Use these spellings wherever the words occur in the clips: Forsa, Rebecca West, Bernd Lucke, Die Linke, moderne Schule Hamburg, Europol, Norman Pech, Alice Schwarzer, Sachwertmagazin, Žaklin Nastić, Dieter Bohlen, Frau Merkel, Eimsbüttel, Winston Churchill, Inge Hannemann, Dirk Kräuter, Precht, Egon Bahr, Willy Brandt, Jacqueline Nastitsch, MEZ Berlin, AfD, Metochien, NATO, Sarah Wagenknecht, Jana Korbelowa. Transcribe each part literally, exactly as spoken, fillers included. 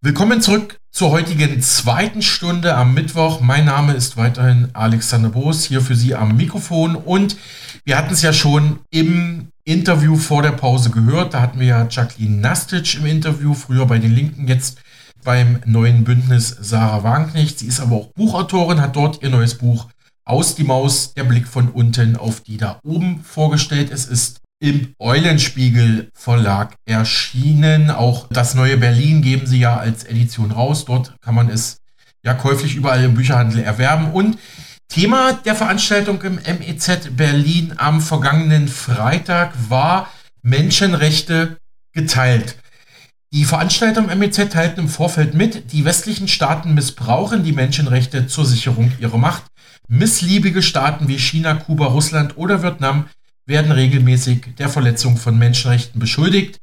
Willkommen zurück zur heutigen zweiten Stunde am Mittwoch. Mein Name ist weiterhin Alexander Boos, hier für Sie am Mikrofon. Und wir hatten es ja schon im Interview vor der Pause gehört. Da hatten wir ja Jacqueline Nastitsch im Interview, früher bei den Linken, jetzt beim neuen Bündnis Sahra Wagenknecht. Sie ist aber auch Buchautorin, hat dort ihr neues Buch Aus die Maus, der Blick von unten auf die da oben vorgestellt. Es ist im Eulenspiegel Verlag erschienen. Auch das Neue Berlin geben sie ja als Edition raus. Dort kann man es ja käuflich überall im Bücherhandel erwerben. Und Thema der Veranstaltung im M E Z Berlin am vergangenen Freitag war Menschenrechte geteilt. Die Veranstalter im M E Z teilten im Vorfeld mit, die westlichen Staaten missbrauchen die Menschenrechte zur Sicherung ihrer Macht. Missliebige Staaten wie China, Kuba, Russland oder Vietnam werden regelmäßig der Verletzung von Menschenrechten beschuldigt.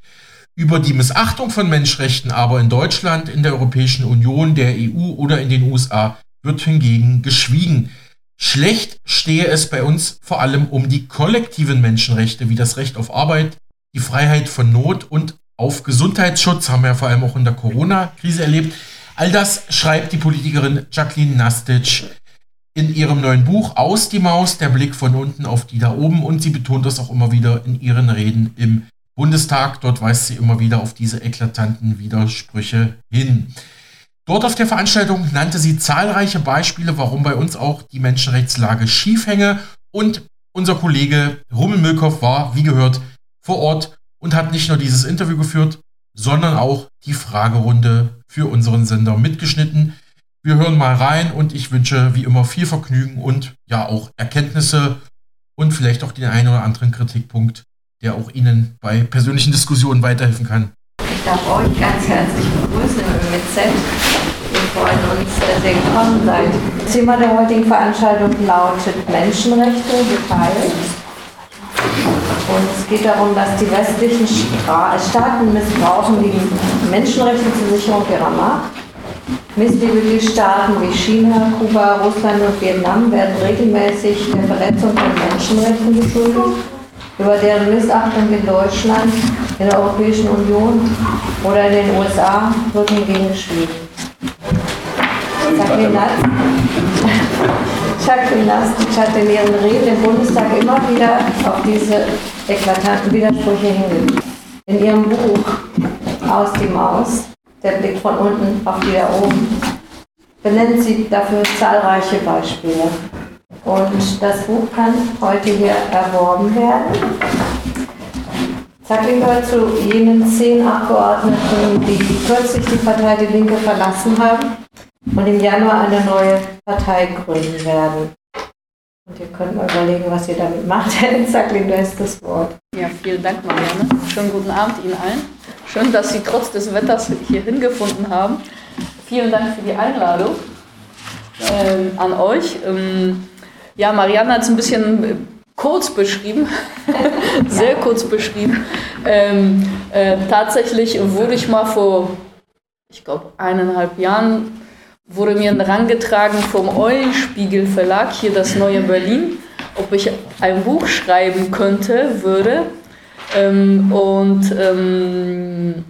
Über die Missachtung von Menschenrechten aber in Deutschland, in der Europäischen Union, der E U oder in den U S A wird hingegen geschwiegen. Schlecht stehe es bei uns vor allem um die kollektiven Menschenrechte, wie das Recht auf Arbeit, die Freiheit von Not und auf Gesundheitsschutz, haben wir ja vor allem auch in der Corona-Krise erlebt. All das schreibt die Politikerin Jacqueline Nastitsch in ihrem neuen Buch Aus die Maus, der Blick von unten auf die da oben, und sie betont das auch immer wieder in ihren Reden im Bundestag. Dort weist sie immer wieder auf diese eklatanten Widersprüche hin. Dort auf der Veranstaltung nannte sie zahlreiche Beispiele, warum bei uns auch die Menschenrechtslage schief hänge, und unser Kollege Rumen Milkow war, wie gehört, vor Ort und hat nicht nur dieses Interview geführt, sondern auch die Fragerunde für unseren Sender mitgeschnitten. Wir hören mal rein und ich wünsche wie immer viel Vergnügen und ja auch Erkenntnisse und vielleicht auch den einen oder anderen Kritikpunkt, der auch Ihnen bei persönlichen Diskussionen weiterhelfen kann. Ich darf euch ganz herzlich begrüßen im M E Z. Wir freuen uns, dass ihr gekommen seid. Das Thema der heutigen Veranstaltung lautet Menschenrechte geteilt. Und es geht darum, dass die westlichen Staaten missbrauchen die Menschenrechte zur Sicherung ihrer Macht. Missliebige Staaten wie China, Kuba, Russland und Vietnam werden regelmäßig der Verletzung von Menschenrechten beschuldigt, über deren Missachtung in Deutschland, in der Europäischen Union oder in den U S A wird hingegen geschwiegen. Jacqueline Nastitsch hat in ihren Reden im Bundestag immer wieder auf diese eklatanten Widersprüche hingewiesen. In ihrem Buch Aus die Maus, der Blick von unten auf die da oben, benennt sie dafür zahlreiche Beispiele. Und das Buch kann heute hier erworben werden. Jacqueline gehört zu jenen zehn Abgeordneten, die kürzlich die Partei Die Linke verlassen haben und im Januar eine neue Partei gründen werden. Und ihr könnt mal überlegen, was ihr damit macht. Jacqueline, du hast das Wort. Ja, vielen Dank, Marianne. Schönen guten Abend Ihnen allen. Schön, dass Sie trotz des Wetters hier hingefunden haben. Vielen Dank für die Einladung ähm, an euch. Ähm, ja, Marianne hat es ein bisschen kurz beschrieben, sehr kurz beschrieben. Ähm, äh, tatsächlich wurde ich mal vor, ich glaube, eineinhalb Jahren, wurde mir herangetragen vom Eulenspiegel Verlag, hier das Neue Berlin, ob ich ein Buch schreiben könnte, würde. Ähm, und ähm,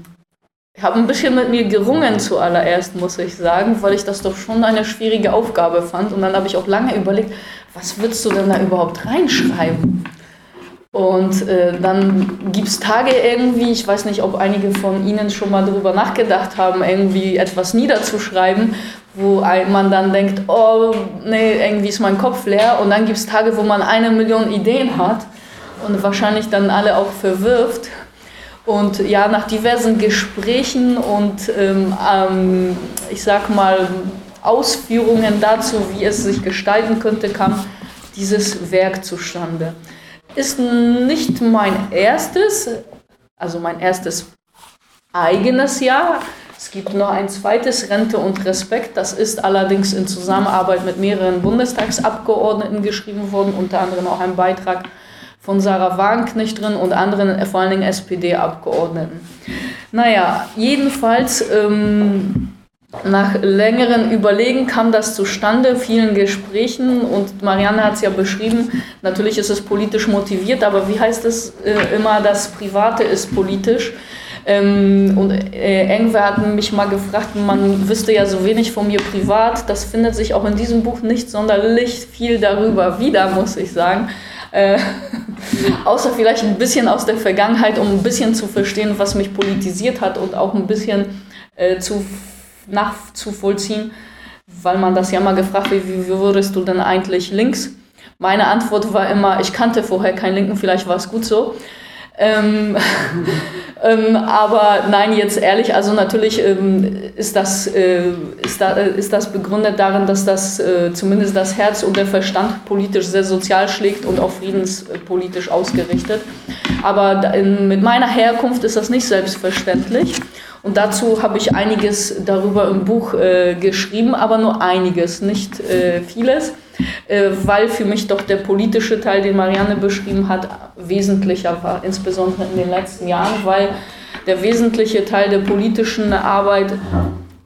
habe ein bisschen mit mir gerungen zuallererst, muss ich sagen, weil ich das doch schon eine schwierige Aufgabe fand. Und dann habe ich auch lange überlegt, was würdest du denn da überhaupt reinschreiben? Und äh, dann gibt es Tage irgendwie, ich weiß nicht, ob einige von Ihnen schon mal darüber nachgedacht haben, irgendwie etwas niederzuschreiben, wo man dann denkt, oh, nee, irgendwie ist mein Kopf leer. Und dann gibt es Tage, wo man eine Million Ideen hat und wahrscheinlich dann alle auch verwirft. Und ja, nach diversen Gesprächen und ähm, ähm, ich sag mal Ausführungen dazu, wie es sich gestalten könnte, kam dieses Werk zustande. Ist nicht mein erstes, also mein erstes eigenes Jahr. Es gibt noch ein zweites, Rente und Respekt. Das ist allerdings in Zusammenarbeit mit mehreren Bundestagsabgeordneten geschrieben worden, unter anderem auch ein Beitrag von Sarah Wagenknecht drin und anderen, vor allen Dingen S P D-Abgeordneten. Naja, jedenfalls ähm, nach längeren Überlegen kam das zustande, vielen Gesprächen, und Marianne hat es ja beschrieben, natürlich ist es politisch motiviert, aber wie heißt es äh, immer, das Private ist politisch. Ähm, und äh, irgendwer hat mich mal gefragt, man wüsste ja so wenig von mir privat. Das findet sich auch in diesem Buch nicht sonderlich viel darüber wieder, muss ich sagen. Äh, außer vielleicht ein bisschen aus der Vergangenheit, um ein bisschen zu verstehen, was mich politisiert hat und auch ein bisschen äh, zu, nachzuvollziehen, weil man das ja mal gefragt wird, wie, wie würdest du denn eigentlich links? Meine Antwort war immer, ich kannte vorher keinen Linken, vielleicht war es gut so. Ähm, ähm, aber nein, jetzt ehrlich, also natürlich ähm, ist, das, äh, ist, da, äh, ist das begründet darin, dass das äh, zumindest das Herz und der Verstand politisch sehr sozial schlägt und auch friedenspolitisch ausgerichtet. Aber da, in, mit meiner Herkunft ist das nicht selbstverständlich. Und dazu habe ich einiges darüber im Buch äh, geschrieben, aber nur einiges, nicht äh, vieles. Weil für mich doch der politische Teil, den Marianne beschrieben hat, wesentlicher war, insbesondere in den letzten Jahren, weil der wesentliche Teil der politischen Arbeit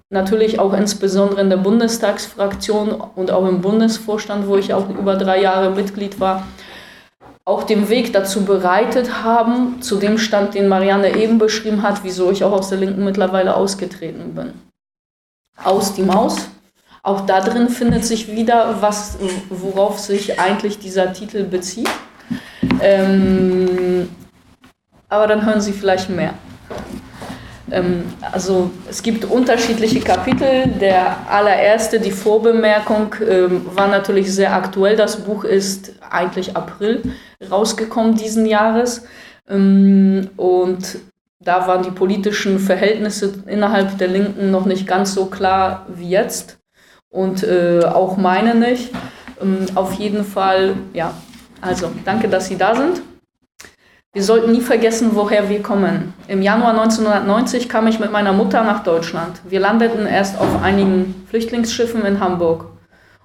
natürlich auch insbesondere in der Bundestagsfraktion und auch im Bundesvorstand, wo ich auch über drei Jahre Mitglied war, auch den Weg dazu bereitet haben, zu dem Stand, den Marianne eben beschrieben hat, wieso ich auch aus der Linken mittlerweile ausgetreten bin. Aus die Maus. Auch da drin findet sich wieder, was, worauf sich eigentlich dieser Titel bezieht. Ähm, aber dann hören Sie vielleicht mehr. Ähm, also es gibt unterschiedliche Kapitel. Der allererste, die Vorbemerkung, ähm, war natürlich sehr aktuell. Das Buch ist eigentlich April rausgekommen diesen Jahres. Ähm, und da waren die politischen Verhältnisse innerhalb der Linken noch nicht ganz so klar wie jetzt. Und äh, auch meine nicht. Ähm, auf jeden Fall, ja, also danke, dass Sie da sind. Wir sollten nie vergessen, woher wir kommen. Im Januar neunzehnhundertneunzig kam ich mit meiner Mutter nach Deutschland. Wir landeten erst auf einigen Flüchtlingsschiffen in Hamburg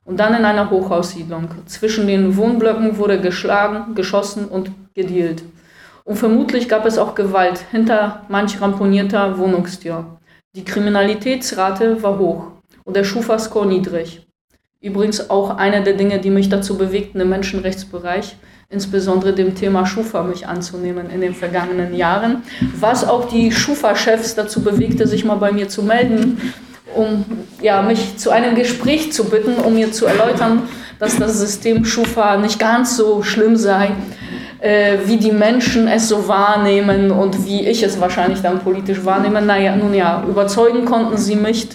und dann in einer Hochhaussiedlung. Zwischen den Wohnblöcken wurde geschlagen, geschossen und gedealt. Und vermutlich gab es auch Gewalt hinter manch ramponierter Wohnungstür. Die Kriminalitätsrate war hoch. Und der Schufa-Score niedrig. Übrigens auch eine der Dinge, die mich dazu bewegten, im Menschenrechtsbereich, insbesondere dem Thema Schufa, mich anzunehmen in den vergangenen Jahren. Was auch die Schufa-Chefs dazu bewegte, sich mal bei mir zu melden, um ja, mich zu einem Gespräch zu bitten, um mir zu erläutern, dass das System Schufa nicht ganz so schlimm sei, äh, wie die Menschen es so wahrnehmen und wie ich es wahrscheinlich dann politisch wahrnehme. Naja, nun ja, überzeugen konnten sie mich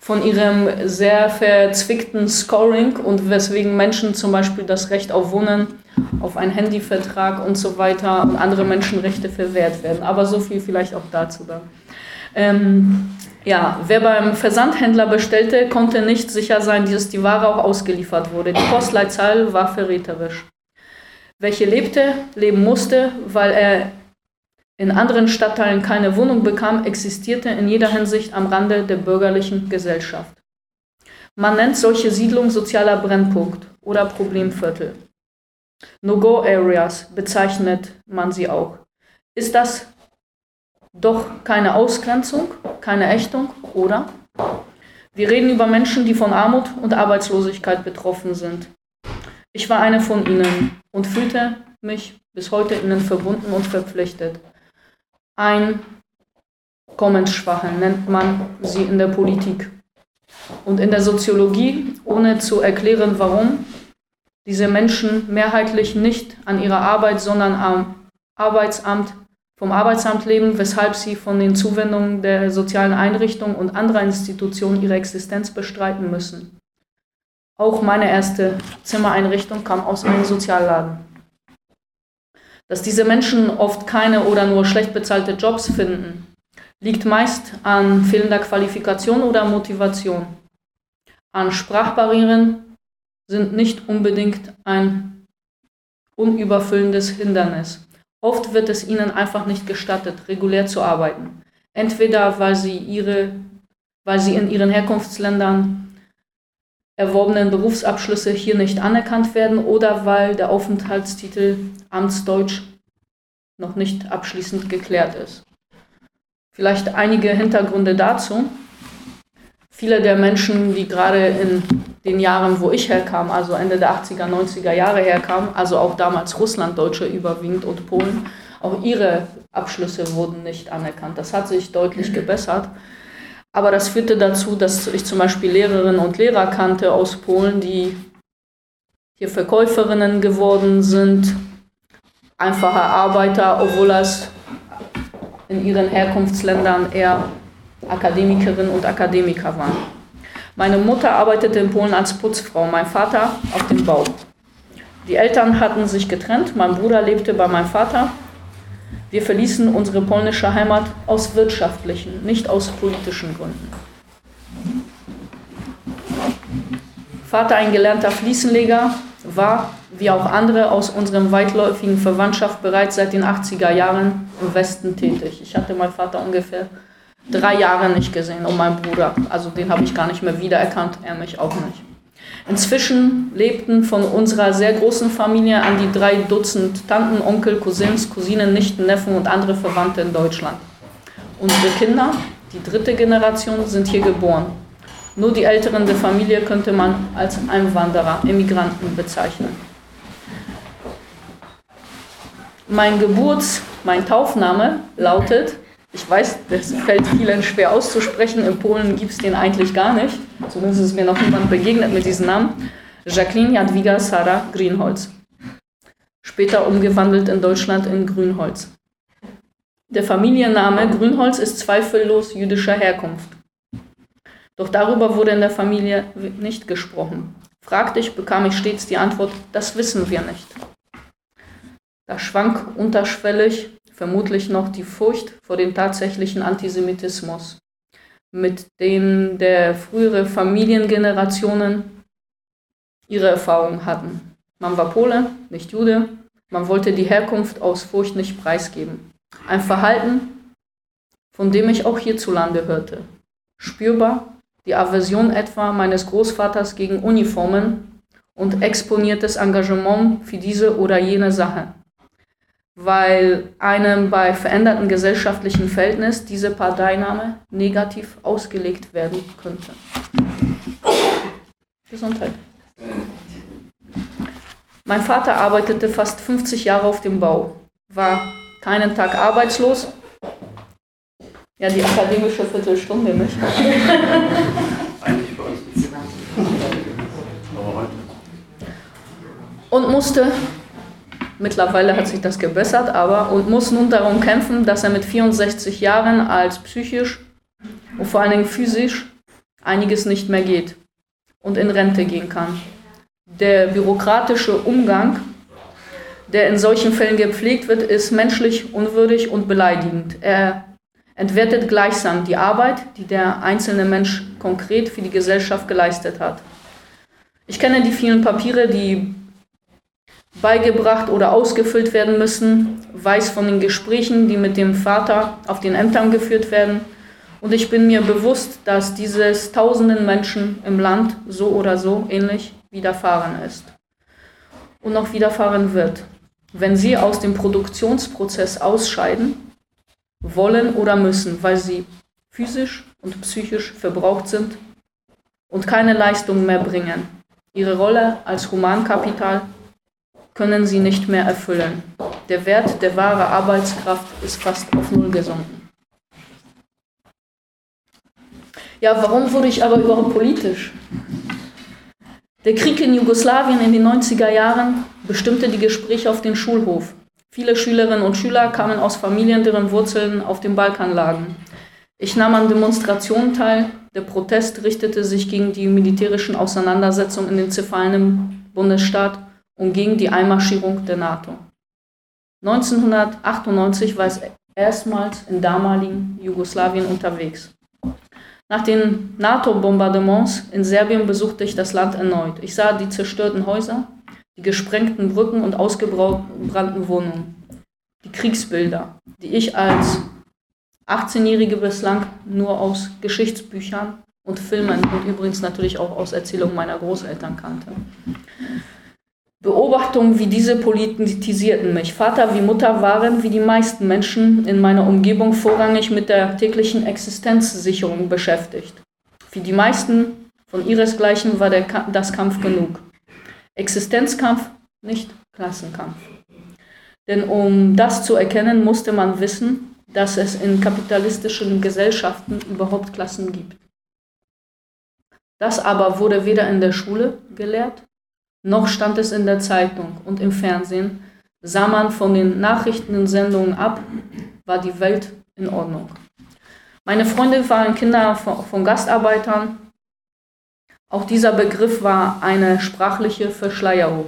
von ihrem sehr verzwickten Scoring und weswegen Menschen zum Beispiel das Recht auf Wohnen, auf einen Handyvertrag und so weiter und andere Menschenrechte verwehrt werden. Aber so viel vielleicht auch dazu dann. Ähm, ja, wer beim Versandhändler bestellte, konnte nicht sicher sein, dass die Ware auch ausgeliefert wurde. Die Postleitzahl war verräterisch. Welche lebte, leben musste, weil er in anderen Stadtteilen keine Wohnung bekam, existierte in jeder Hinsicht am Rande der bürgerlichen Gesellschaft. Man nennt solche Siedlungen sozialer Brennpunkt oder Problemviertel. No-Go-Areas bezeichnet man sie auch. Ist das doch keine Ausgrenzung, keine Ächtung, oder? Wir reden über Menschen, die von Armut und Arbeitslosigkeit betroffen sind. Ich war eine von ihnen und fühlte mich bis heute ihnen verbunden und verpflichtet. Einkommensschwache nennt man sie in der Politik. Und in der Soziologie, ohne zu erklären, warum diese Menschen mehrheitlich nicht an ihrer Arbeit, sondern am Arbeitsamt, vom Arbeitsamt leben, weshalb sie von den Zuwendungen der sozialen Einrichtungen und anderer Institutionen ihre Existenz bestreiten müssen. Auch meine erste Zimmereinrichtung kam aus einem Sozialladen. Dass diese Menschen oft keine oder nur schlecht bezahlte Jobs finden, liegt meist an fehlender Qualifikation oder Motivation. An Sprachbarrieren sind nicht unbedingt ein unüberfüllendes Hindernis. Oft wird es ihnen einfach nicht gestattet, regulär zu arbeiten. Entweder weil sie, ihre, weil sie in ihren Herkunftsländern erworbenen Berufsabschlüsse hier nicht anerkannt werden oder weil der Aufenthaltstitel Amtsdeutsch noch nicht abschließend geklärt ist. Vielleicht einige Hintergründe dazu. Viele der Menschen, die gerade in den Jahren, wo ich herkam, also Ende der achtziger, neunziger Jahre herkam, also auch damals Russlanddeutsche überwiegend und Polen, Auch ihre Abschlüsse wurden nicht anerkannt. Das hat sich deutlich gebessert. Aber das führte dazu, dass ich zum Beispiel Lehrerinnen und Lehrer kannte aus Polen, die hier Verkäuferinnen geworden sind, einfache Arbeiter, obwohl das in ihren Herkunftsländern eher Akademikerinnen und Akademiker waren. Meine Mutter arbeitete in Polen als Putzfrau, mein Vater auf dem Bau. Die Eltern hatten sich getrennt, mein Bruder lebte bei meinem Vater. Wir verließen unsere polnische Heimat aus wirtschaftlichen, nicht aus politischen Gründen. Vater, ein gelernter Fliesenleger, war, wie auch andere aus unserem weitläufigen Verwandtschaft, bereits seit den achtziger Jahren im Westen tätig. Ich hatte meinen Vater ungefähr drei Jahre nicht gesehen und meinen Bruder, also den habe ich gar nicht mehr wiedererkannt, er mich auch nicht. Inzwischen lebten von unserer sehr großen Familie an die drei Dutzend Tanten, Onkel, Cousins, Cousinen, Nichten, Neffen und andere Verwandte in Deutschland. Unsere Kinder, die dritte Generation, sind hier geboren. Nur die Älteren der Familie könnte man als Einwanderer, Immigranten bezeichnen. Mein Geburts-, mein Taufname lautet, ich weiß, das fällt vielen schwer auszusprechen, in Polen gibt es den eigentlich gar nicht, zumindest ist mir noch niemand begegnet mit diesem Namen, Žaklin Jadwiga Sara Grünholz, später umgewandelt in Deutschland in Grünholz. Der Familienname Grünholz ist zweifellos jüdischer Herkunft. Doch darüber wurde in der Familie nicht gesprochen. Fragte ich, bekam ich stets die Antwort, das wissen wir nicht. Da schwank unterschwellig vermutlich noch die Furcht vor dem tatsächlichen Antisemitismus, mit dem der frühere Familiengenerationen ihre Erfahrungen hatten. Man war Pole, nicht Jude, man wollte die Herkunft aus Furcht nicht preisgeben. Ein Verhalten, von dem ich auch hierzulande hörte. Spürbar die Aversion etwa meines Großvaters gegen Uniformen und exponiertes Engagement für diese oder jene Sache, weil einem bei veränderten gesellschaftlichen Verhältnissen diese Parteinahme negativ ausgelegt werden könnte. Gesundheit. Mein Vater arbeitete fast fünfzig Jahre auf dem Bau, war keinen Tag arbeitslos. Ja, die akademische Viertelstunde nicht. Eigentlich bei uns nicht. Aber heute. Und musste... Mittlerweile hat sich das gebessert, aber und muss nun darum kämpfen, dass er mit vierundsechzig Jahren als psychisch und vor allen Dingen physisch einiges nicht mehr geht und in Rente gehen kann. Der bürokratische Umgang, der in solchen Fällen gepflegt wird, ist menschlich unwürdig und beleidigend. Er entwertet gleichsam die Arbeit, die der einzelne Mensch konkret für die Gesellschaft geleistet hat. Ich kenne die vielen Papiere, die beigebracht oder ausgefüllt werden müssen, weiß von den Gesprächen, die mit dem Vater auf den Ämtern geführt werden. Und ich bin mir bewusst, dass dieses tausenden Menschen im Land so oder so ähnlich widerfahren ist und noch widerfahren wird, wenn sie aus dem Produktionsprozess ausscheiden wollen oder müssen, weil sie physisch und psychisch verbraucht sind und keine Leistung mehr bringen. Ihre Rolle als Humankapital können sie nicht mehr erfüllen. Der Wert der wahren Arbeitskraft ist fast auf Null gesunken. Ja, warum wurde ich aber überhaupt politisch? Der Krieg in Jugoslawien in den neunziger Jahren bestimmte die Gespräche auf dem Schulhof. Viele Schülerinnen und Schüler kamen aus Familien, deren Wurzeln auf dem Balkan lagen. Ich nahm an Demonstrationen teil. Der Protest richtete sich gegen die militärischen Auseinandersetzungen in den zerfallenen Bundesstaat und gegen die Einmarschierung der NATO. neunzehnhundertachtundneunzig war es erstmals in damaligen Jugoslawien unterwegs. Nach den NATO-Bombardements in Serbien besuchte ich das Land erneut. Ich sah die zerstörten Häuser, die gesprengten Brücken und ausgebrannten Wohnungen. Die Kriegsbilder, die ich als achtzehnjährige bislang nur aus Geschichtsbüchern und Filmen und übrigens natürlich auch aus Erzählungen meiner Großeltern kannte. Beobachtungen wie diese politisierten mich. Vater wie Mutter waren wie die meisten Menschen in meiner Umgebung vorrangig mit der täglichen Existenzsicherung beschäftigt. Für die meisten von ihresgleichen war der Ka- das Kampf genug. Existenzkampf, nicht Klassenkampf. Denn um das zu erkennen, musste man wissen, dass es in kapitalistischen Gesellschaften überhaupt Klassen gibt. Das aber wurde weder in der Schule gelehrt, noch stand es in der Zeitung und im Fernsehen, sah man von den Nachrichtensendungen ab, war die Welt in Ordnung. Meine Freunde waren Kinder von Gastarbeitern. Auch dieser Begriff war eine sprachliche Verschleierung.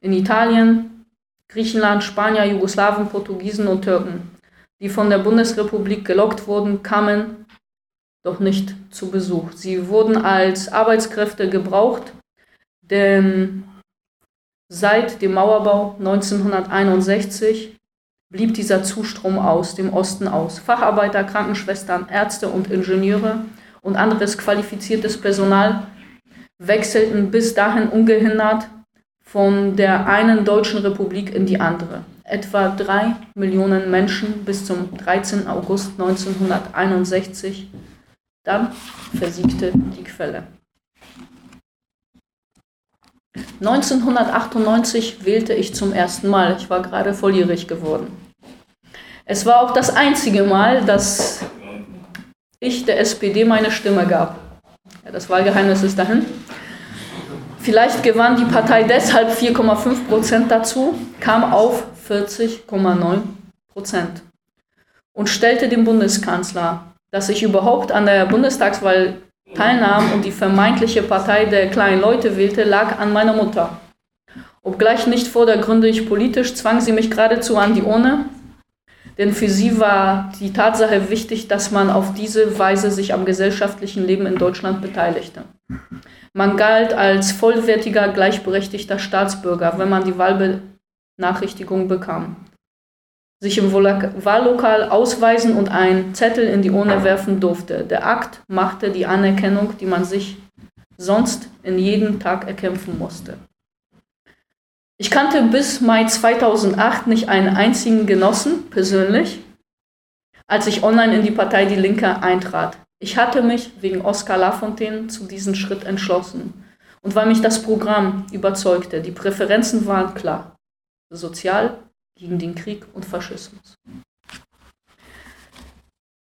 In Italien, Griechenland, Spanier, Jugoslawen, Portugiesen und Türken, die von der Bundesrepublik gelockt wurden, kamen doch nicht zu Besuch. Sie wurden als Arbeitskräfte gebraucht, denn seit dem Mauerbau neunzehnhunderteinundsechzig blieb dieser Zustrom aus dem Osten aus. Facharbeiter, Krankenschwestern, Ärzte und Ingenieure und anderes qualifiziertes Personal wechselten bis dahin ungehindert von der einen deutschen Republik in die andere. Etwa drei Millionen Menschen bis zum dreizehnten August neunzehnhunderteinundsechzig. Dann versiegte die Quelle. neunzehnhundertachtundneunzig wählte ich zum ersten Mal. Ich war gerade volljährig geworden. Es war auch das einzige Mal, dass ich der S P D meine Stimme gab. Ja, das Wahlgeheimnis ist dahin. Vielleicht gewann die Partei deshalb vier Komma fünf Prozent dazu, kam auf vierzig Komma neun Prozent und stellte dem Bundeskanzler, dass ich überhaupt an der Bundestagswahl teilnahm und die vermeintliche Partei der kleinen Leute wählte, lag an meiner Mutter. Obgleich nicht vordergründig politisch, zwang sie mich geradezu an die Urne, denn für sie war die Tatsache wichtig, dass man auf diese Weise sich am gesellschaftlichen Leben in Deutschland beteiligte. Man galt als vollwertiger, gleichberechtigter Staatsbürger, wenn man die Wahlbenachrichtigung bekam. Sich im Wahllokal ausweisen und einen Zettel in die Urne werfen durfte. Der Akt machte die Anerkennung, die man sich sonst in jedem Tag erkämpfen musste. Ich kannte bis Mai zweitausendacht nicht einen einzigen Genossen persönlich, als ich online in die Partei Die Linke eintrat. Ich hatte mich wegen Oskar Lafontaine zu diesem Schritt entschlossen. Und weil mich das Programm überzeugte, die Präferenzen waren klar. Sozial, gegen den Krieg und Faschismus.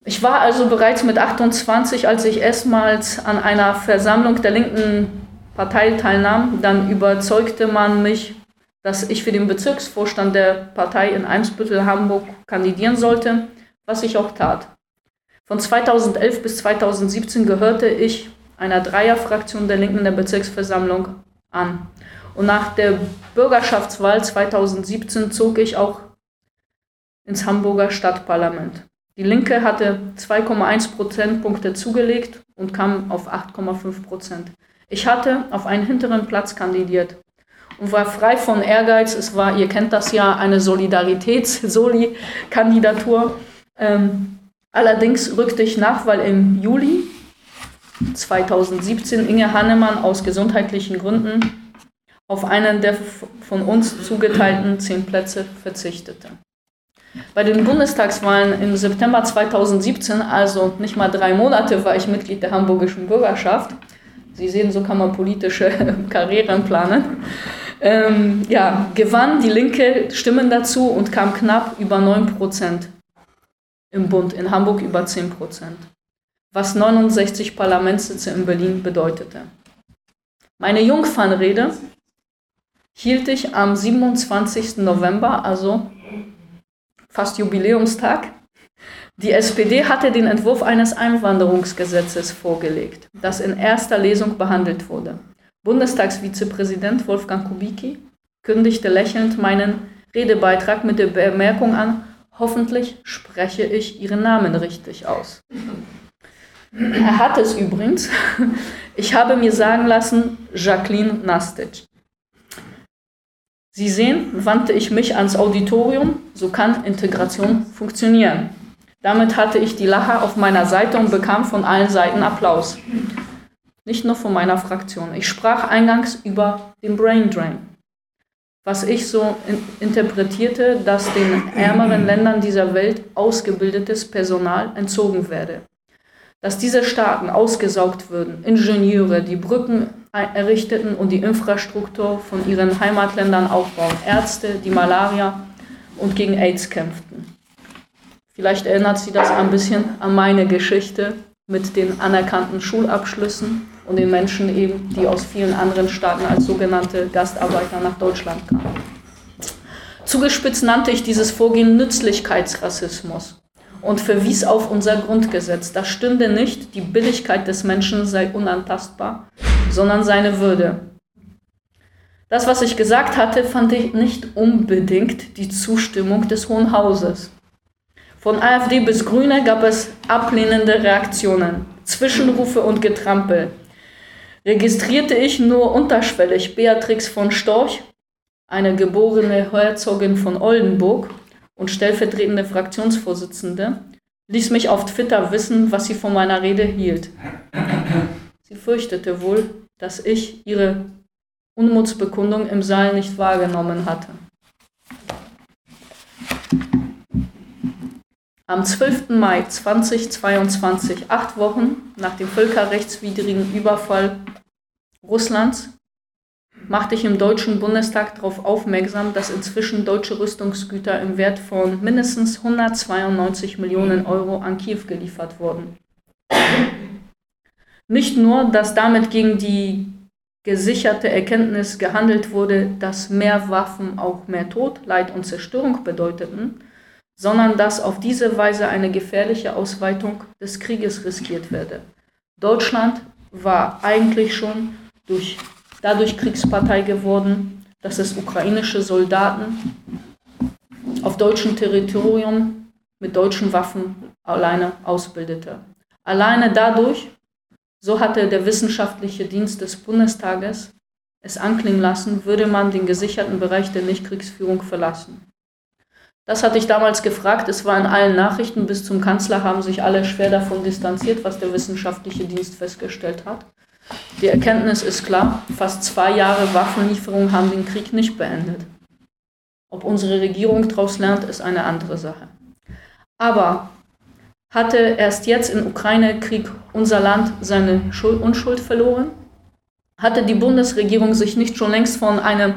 Ich war also bereits mit achtundzwanzig, als ich erstmals an einer Versammlung der linken Partei teilnahm, dann überzeugte man mich, dass ich für den Bezirksvorstand der Partei in Eimsbüttel, Hamburg, kandidieren sollte, was ich auch tat. Von zweitausendelf bis zweitausendsiebzehn gehörte ich einer Dreierfraktion der Linken der Bezirksversammlung an. Und nach der Bürgerschaftswahl zweitausendsiebzehn zog ich auch ins Hamburger Stadtparlament. Die Linke hatte zwei Komma eins Prozentpunkte zugelegt und kam auf acht Komma fünf Prozent. Ich hatte auf einen hinteren Platz kandidiert und war frei von Ehrgeiz. Es war, ihr kennt das ja, eine Solidaritäts-Soli-Kandidatur. Ähm, allerdings rückte ich nach, weil im Juli zweitausendsiebzehn Inge Hannemann aus gesundheitlichen Gründen auf einen der von uns zugeteilten zehn Plätze verzichtete. Bei den Bundestagswahlen im September zweitausendsiebzehn, also nicht mal drei Monate, war ich Mitglied der hamburgischen Bürgerschaft. Sie sehen, so kann man politische Karrieren planen. Ähm, ja, gewann die Linke Stimmen dazu und kam knapp über neun Prozent im Bund, in Hamburg über zehn Prozent, was neunundsechzig Parlamentssitze in Berlin bedeutete. Meine Jungfernrede hielt ich am siebenundzwanzigsten November, also fast Jubiläumstag. Die S P D hatte den Entwurf eines Einwanderungsgesetzes vorgelegt, das in erster Lesung behandelt wurde. Bundestagsvizepräsident Wolfgang Kubicki kündigte lächelnd meinen Redebeitrag mit der Bemerkung an, hoffentlich spreche ich Ihren Namen richtig aus. Er hat es übrigens. Ich habe mir sagen lassen, Žaklin Jadwiga. Sie sehen, wandte ich mich ans Auditorium, so kann Integration funktionieren. Damit hatte ich die Lacher auf meiner Seite und bekam von allen Seiten Applaus. Nicht nur von meiner Fraktion. Ich sprach eingangs über den Brain Drain, was ich so in- interpretierte, dass den ärmeren Ländern dieser Welt ausgebildetes Personal entzogen werde. Dass diese Staaten ausgesaugt würden, Ingenieure, die Brücken errichteten und die Infrastruktur von ihren Heimatländern aufbauen, Ärzte, die Malaria und gegen AIDS kämpften. Vielleicht erinnert Sie das ein bisschen an meine Geschichte mit den anerkannten Schulabschlüssen und den Menschen eben, die aus vielen anderen Staaten als sogenannte Gastarbeiter nach Deutschland kamen. Zugespitzt nannte ich dieses Vorgehen Nützlichkeitsrassismus und verwies auf unser Grundgesetz. Da stünde nicht, die Billigkeit des Menschen sei unantastbar, sondern seine Würde. Das, was ich gesagt hatte, fand ich nicht unbedingt die Zustimmung des Hohen Hauses. Von AfD bis Grüne gab es ablehnende Reaktionen, Zwischenrufe und Getrampel. Registrierte ich nur unterschwellig Beatrix von Storch, eine geborene Herzogin von Oldenburg und stellvertretende Fraktionsvorsitzende, ließ mich auf Twitter wissen, was sie von meiner Rede hielt. Sie fürchtete wohl, dass ich ihre Unmutsbekundung im Saal nicht wahrgenommen hatte. Am zwölften Mai zweitausendzweiundzwanzig, acht Wochen nach dem völkerrechtswidrigen Überfall Russlands, machte ich im Deutschen Bundestag darauf aufmerksam, dass inzwischen deutsche Rüstungsgüter im Wert von mindestens hundertzweiundneunzig Millionen Euro an Kiew geliefert wurden. Nicht nur, dass damit gegen die gesicherte Erkenntnis gehandelt wurde, dass mehr Waffen auch mehr Tod, Leid und Zerstörung bedeuteten, sondern dass auf diese Weise eine gefährliche Ausweitung des Krieges riskiert werde. Deutschland war eigentlich schon durch, dadurch Kriegspartei geworden, dass es ukrainische Soldaten auf deutschem Territorium mit deutschen Waffen alleine ausbildete. Alleine dadurch, so hatte der wissenschaftliche Dienst des Bundestages es anklingen lassen, würde man den gesicherten Bereich der Nichtkriegsführung verlassen. Das hatte ich damals gefragt, es war in allen Nachrichten, bis zum Kanzler haben sich alle schwer davon distanziert, was der wissenschaftliche Dienst festgestellt hat. Die Erkenntnis ist klar, fast zwei Jahre Waffenlieferung haben den Krieg nicht beendet. Ob unsere Regierung daraus lernt, ist eine andere Sache. Aber hatte erst jetzt im Ukraine-Krieg unser Land seine Unschuld verloren? Hatte die Bundesregierung sich nicht schon längst von einem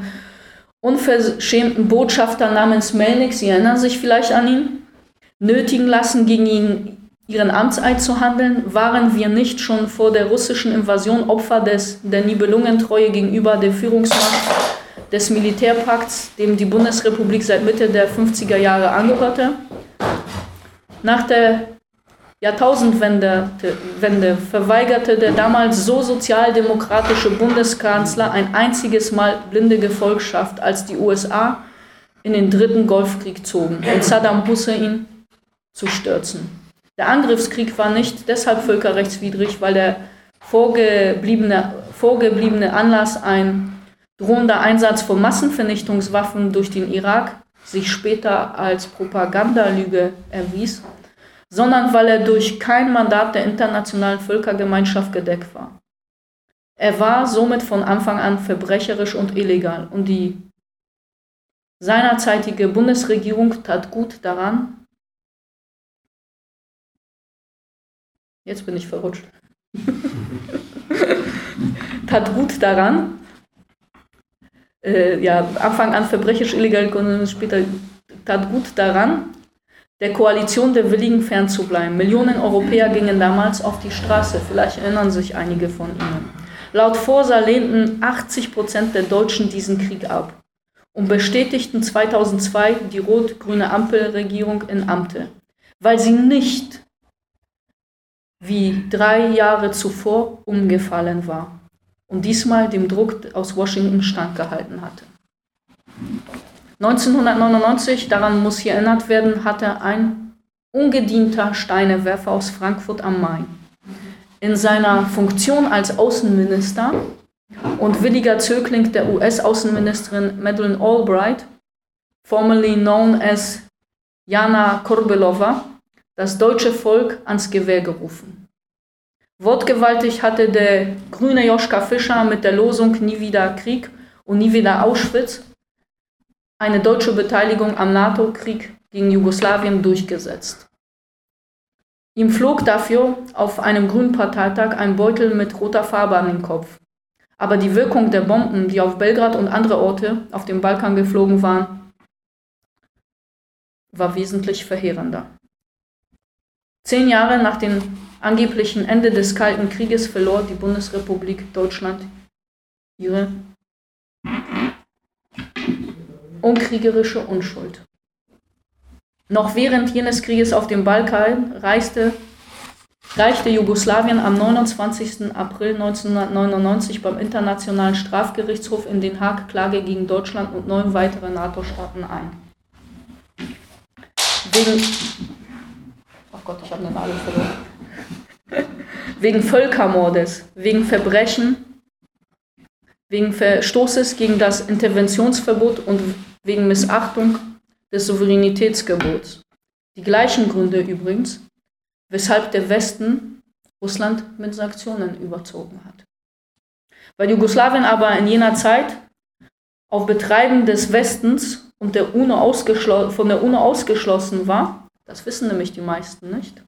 unverschämten Botschafter namens Melnik, Sie erinnern sich vielleicht an ihn, nötigen lassen, gegen ihn, ihren Amtseid zu handeln? Waren wir nicht schon vor der russischen Invasion Opfer des, der Nibelungentreue gegenüber der Führungsmacht des Militärpakts, dem die Bundesrepublik seit Mitte der fünfziger Jahre angehörte? Nach der Jahrtausendwende Wende, verweigerte der damals so sozialdemokratische Bundeskanzler ein einziges Mal blinde Gefolgschaft, als die U S A in den dritten Golfkrieg zogen, um Saddam Hussein zu stürzen. Der Angriffskrieg war nicht deshalb völkerrechtswidrig, weil der vorgebliebene, vorgebliebene Anlass ein drohender Einsatz von Massenvernichtungswaffen durch den Irak sich später als Propagandalüge erwies, sondern weil er durch kein Mandat der internationalen Völkergemeinschaft gedeckt war. Er war somit von Anfang an verbrecherisch und illegal und die seinerzeitige Bundesregierung tat gut daran, jetzt bin ich verrutscht, tat gut daran, äh, ja, Anfang an verbrecherisch, illegal, und später tat gut daran, der Koalition der Willigen fernzubleiben. Millionen Europäer gingen damals auf die Straße, vielleicht erinnern sich einige von ihnen. Laut Forsa lehnten achtzig Prozent der Deutschen diesen Krieg ab und bestätigten zweitausendzwei die rot-grüne Ampelregierung in Amte, weil sie nicht wie drei Jahre zuvor umgefallen war und diesmal dem Druck aus Washington standgehalten hatte. neunzehnhundertneunundneunzig, daran muss hier erinnert werden, hatte ein ungedienter Steinewerfer aus Frankfurt am Main in seiner Funktion als Außenminister und williger Zögling der U S-Außenministerin Madeleine Albright, formerly known as Jana Korbelowa, das deutsche Volk ans Gewehr gerufen. Wortgewaltig hatte der grüne Joschka Fischer mit der Losung "Nie wieder Krieg" und "Nie wieder Auschwitz" eine deutsche Beteiligung am NATO-Krieg gegen Jugoslawien durchgesetzt. Ihm flog dafür auf einem grünen Parteitag ein Beutel mit roter Farbe an den Kopf. Aber die Wirkung der Bomben, die auf Belgrad und andere Orte auf dem Balkan geflogen waren, war wesentlich verheerender. Zehn Jahre nach dem angeblichen Ende des Kalten Krieges verlor die Bundesrepublik Deutschland ihre unkriegerische Unschuld. Noch während jenes Krieges auf dem Balkan reiste, reichte Jugoslawien am neunundzwanzigsten April neunzehnhundertneunundneunzig beim Internationalen Strafgerichtshof in Den Haag Klage gegen Deutschland und neun weitere NATO-Staaten ein. Wegen, oh Gott, ich habe den Nadel verloren. Wegen Völkermordes, wegen Verbrechen, wegen Verstoßes gegen das Interventionsverbot und wegen Missachtung des Souveränitätsgebots. Die gleichen Gründe übrigens, weshalb der Westen Russland mit Sanktionen überzogen hat. Weil Jugoslawien aber in jener Zeit auf Betreiben des Westens und der UNO ausgeschl- von der UNO ausgeschlossen war, das wissen nämlich die meisten nicht,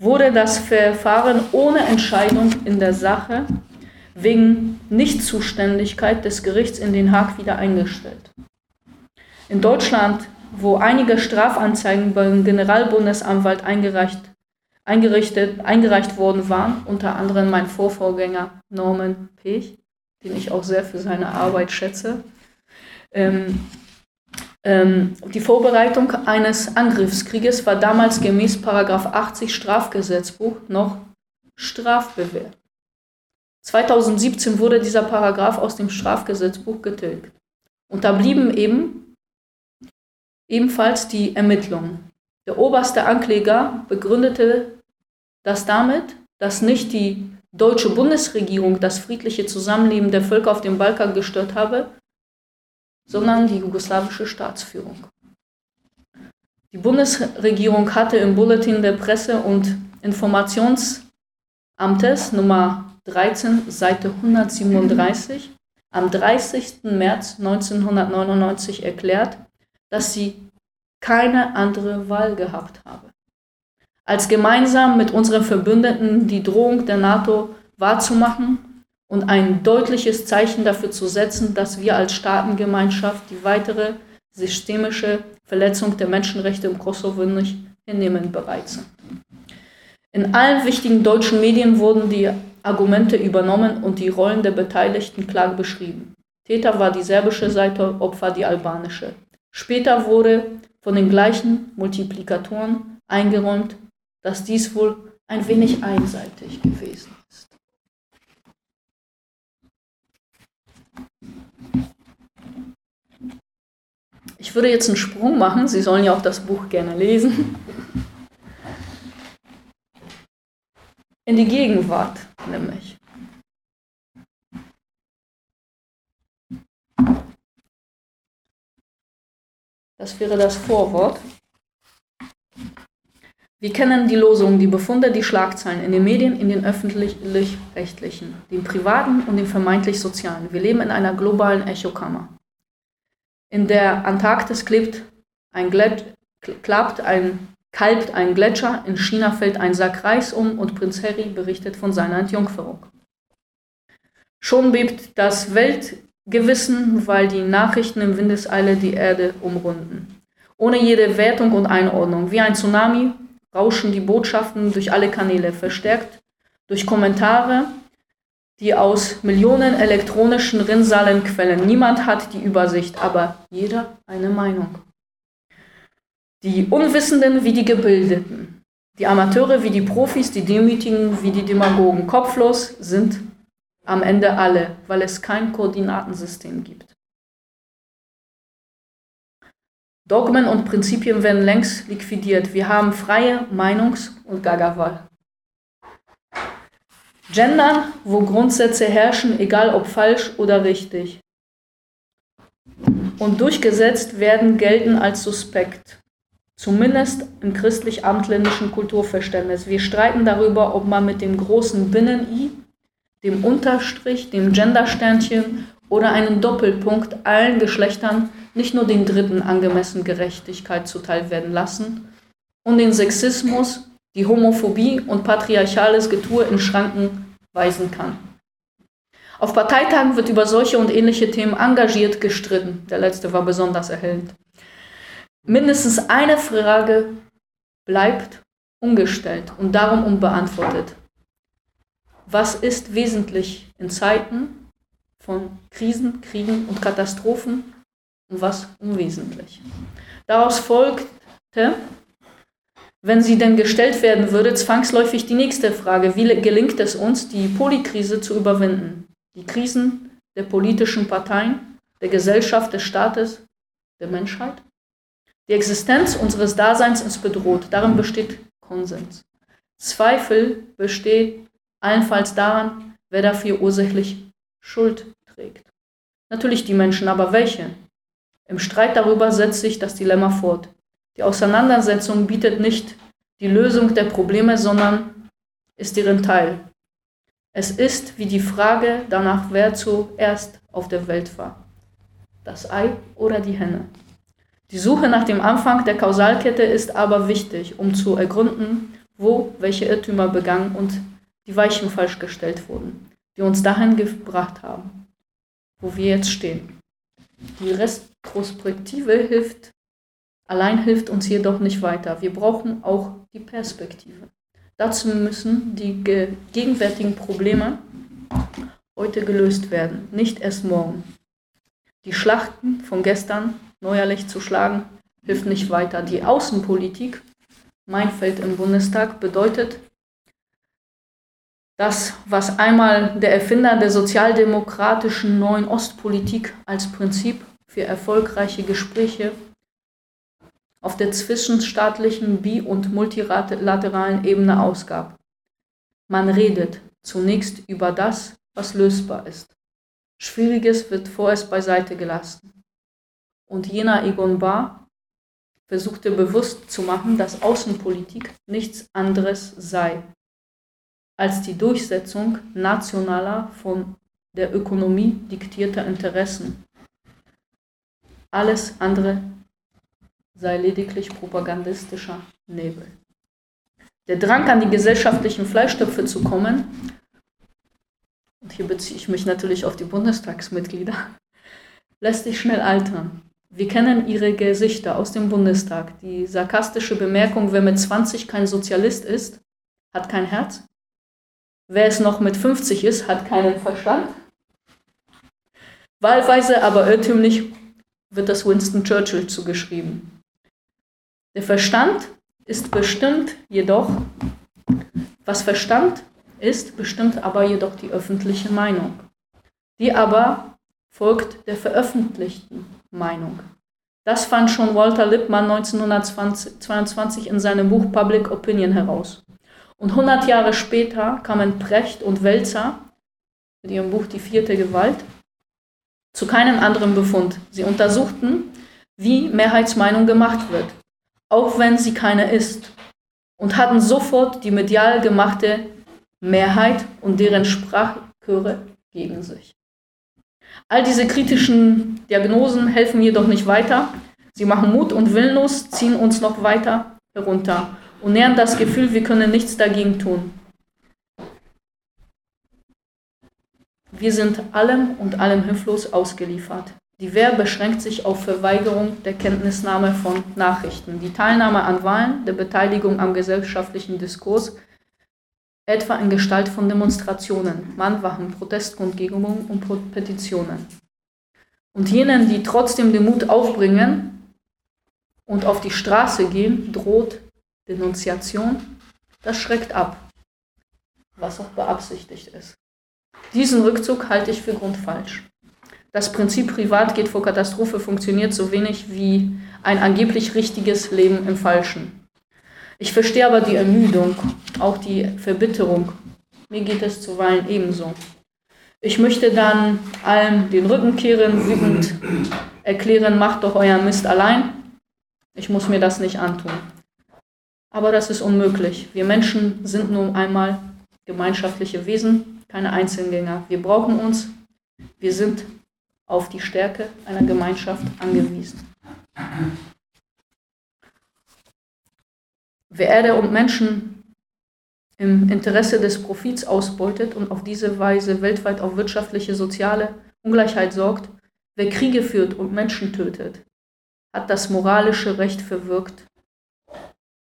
wurde das Verfahren ohne Entscheidung in der Sache wegen Nichtzuständigkeit des Gerichts in Den Haag wieder eingestellt. In Deutschland, wo einige Strafanzeigen beim Generalbundesanwalt eingereicht, eingerichtet, eingereicht worden waren, unter anderem mein Vorvorgänger Norman Pech, den ich auch sehr für seine Arbeit schätze, ähm, ähm, die Vorbereitung eines Angriffskrieges war damals gemäß Paragraph achtzig Strafgesetzbuch noch strafbewehrt. zweitausendsiebzehn wurde dieser Paragraph aus dem Strafgesetzbuch getilgt. Und da blieben eben ebenfalls die Ermittlungen. Der oberste Ankläger begründete das damit, dass nicht die deutsche Bundesregierung das friedliche Zusammenleben der Völker auf dem Balkan gestört habe, sondern die jugoslawische Staatsführung. Die Bundesregierung hatte im Bulletin der Presse- und Informationsamtes Nummer dreizehn, Seite hundertsiebenunddreißig, am dreißigsten März neunzehnhundertneunundneunzig erklärt, dass sie keine andere Wahl gehabt habe, als gemeinsam mit unseren Verbündeten die Drohung der NATO wahrzumachen und ein deutliches Zeichen dafür zu setzen, dass wir als Staatengemeinschaft die weitere systemische Verletzung der Menschenrechte im Kosovo nicht hinnehmen bereit sind. In allen wichtigen deutschen Medien wurden die Argumente übernommen und die Rollen der Beteiligten klar beschrieben. Täter war die serbische Seite, Opfer die albanische. Später wurde von den gleichen Multiplikatoren eingeräumt, dass dies wohl ein wenig einseitig gewesen ist. Ich würde jetzt einen Sprung machen, Sie sollen ja auch das Buch gerne lesen. In die Gegenwart nämlich. Das wäre das Vorwort. Wir kennen die Losungen, die Befunde, die Schlagzeilen in den Medien, in den öffentlich-rechtlichen, den privaten und den vermeintlich sozialen. Wir leben in einer globalen Echokammer. In der Antarktis klebt ein Gletscher, klappt ein kalbt ein Gletscher, in China fällt ein Sack Reis um und Prinz Harry berichtet von seiner Entjungferung. Schon bebt das Weltgewissen, weil die Nachrichten in Windeseile die Erde umrunden. Ohne jede Wertung und Einordnung. Wie ein Tsunami rauschen die Botschaften durch alle Kanäle, verstärkt durch Kommentare, die aus Millionen elektronischen Rinnsalen quellen. Niemand hat die Übersicht, aber jeder eine Meinung. Die Unwissenden wie die Gebildeten, die Amateure wie die Profis, die Demütigen wie die Demagogen. Kopflos sind am Ende alle, weil es kein Koordinatensystem gibt. Dogmen und Prinzipien werden längst liquidiert. Wir haben freie Meinungs- und Gagawahl. Gendern, wo Grundsätze herrschen, egal ob falsch oder richtig. Und durchgesetzt werden, gelten als suspekt. Zumindest im christlich-abendländischen Kulturverständnis. Wir streiten darüber, ob man mit dem großen Binnen-I, dem Unterstrich, dem Gendersternchen oder einem Doppelpunkt allen Geschlechtern nicht nur den dritten angemessen Gerechtigkeit zuteil werden lassen und den Sexismus, die Homophobie und patriarchales Getue in Schranken weisen kann. Auf Parteitagen wird über solche und ähnliche Themen engagiert gestritten. Der letzte war besonders erhellend. mindestens eine Frage bleibt ungestellt und darum unbeantwortet. Was ist wesentlich in Zeiten von Krisen, Kriegen und Katastrophen und was unwesentlich? Daraus folgte, wenn sie denn gestellt werden würde, zwangsläufig die nächste Frage: Wie gelingt es uns, die Polykrise zu überwinden? Die Krisen der politischen Parteien, der Gesellschaft, des Staates, der Menschheit? Die Existenz unseres Daseins ist bedroht. Darin besteht Konsens. Zweifel besteht allenfalls daran, wer dafür ursächlich Schuld trägt. Natürlich die Menschen, aber welche? Im Streit darüber setzt sich das Dilemma fort. Die Auseinandersetzung bietet nicht die Lösung der Probleme, sondern ist deren Teil. Es ist wie die Frage danach, wer zuerst auf der Welt war. Das Ei oder die Henne? Die Suche nach dem Anfang der Kausalkette ist aber wichtig, um zu ergründen, wo welche Irrtümer begangen und die Weichen falsch gestellt wurden, die uns dahin gebracht haben, wo wir jetzt stehen. Die Retrospektive hilft, allein hilft uns jedoch nicht weiter. Wir brauchen auch die Perspektive. Dazu müssen die ge- gegenwärtigen Probleme heute gelöst werden, nicht erst morgen. Die Schlachten von gestern neuerlich zu schlagen, hilft nicht weiter. Die Außenpolitik, mein Feld im Bundestag, bedeutet, das, was einmal der Erfinder der sozialdemokratischen neuen Ostpolitik als Prinzip für erfolgreiche Gespräche auf der zwischenstaatlichen, bi- und multilateralen Ebene ausgab. Man redet zunächst über das, was lösbar ist. Schwieriges wird vorerst beiseite gelassen. Und jener Egon Bahr versuchte bewusst zu machen, dass Außenpolitik nichts anderes sei als die Durchsetzung nationaler, von der Ökonomie diktierter Interessen. Alles andere sei lediglich propagandistischer Nebel. Der Drang, an die gesellschaftlichen Fleischtöpfe zu kommen, und hier beziehe ich mich natürlich auf die Bundestagsmitglieder, lässt sich schnell altern. Wir kennen ihre Gesichter aus dem Bundestag. Die sarkastische Bemerkung, wer mit zwanzig kein Sozialist ist, hat kein Herz. Wer es noch mit fünfzig ist, hat keinen Verstand. Wahlweise, aber irrtümlich, wird das Winston Churchill zugeschrieben. Der Verstand ist bestimmt jedoch, was Verstand ist, bestimmt aber jedoch die öffentliche Meinung. Die aber folgt der veröffentlichten Meinung. Das fand schon Walter Lippmann neunzehnhundertzweiundzwanzig in seinem Buch Public Opinion heraus. Und hundert Jahre später kamen Precht und Wälzer mit ihrem Buch Die vierte Gewalt zu keinem anderen Befund. Sie untersuchten, wie Mehrheitsmeinung gemacht wird, auch wenn sie keine ist, und hatten sofort die medial gemachte Mehrheit und deren Sprachchöre gegen sich. All diese kritischen Diagnosen helfen jedoch nicht weiter. Sie machen Mut und willenlos, ziehen uns noch weiter herunter und nähren das Gefühl, wir können nichts dagegen tun. Wir sind allem und allem hilflos ausgeliefert. Die Wehr beschränkt sich auf Verweigerung der Kenntnisnahme von Nachrichten, die Teilnahme an Wahlen, der Beteiligung am gesellschaftlichen Diskurs, etwa in Gestalt von Demonstrationen, Mahnwachen, Protestkundgebungen und Pro- Petitionen. Und jenen, die trotzdem den Mut aufbringen und auf die Straße gehen, droht Denunziation. Das schreckt ab, was auch beabsichtigt ist. Diesen Rückzug halte ich für grundfalsch. Das Prinzip Privat geht vor Katastrophe funktioniert so wenig wie ein angeblich richtiges Leben im Falschen. Ich verstehe aber die Ermüdung, auch die Verbitterung. Mir geht es zuweilen ebenso. Ich möchte dann allem den Rücken kehren, wütend erklären, macht doch euren Mist allein. Ich muss mir das nicht antun. Aber das ist unmöglich. Wir Menschen sind nun einmal gemeinschaftliche Wesen, keine Einzelgänger. Wir brauchen uns. Wir sind auf die Stärke einer Gemeinschaft angewiesen. Wer Erde und Menschen im Interesse des Profits ausbeutet und auf diese Weise weltweit auf wirtschaftliche, soziale Ungleichheit sorgt, wer Kriege führt und Menschen tötet, hat das moralische Recht verwirkt,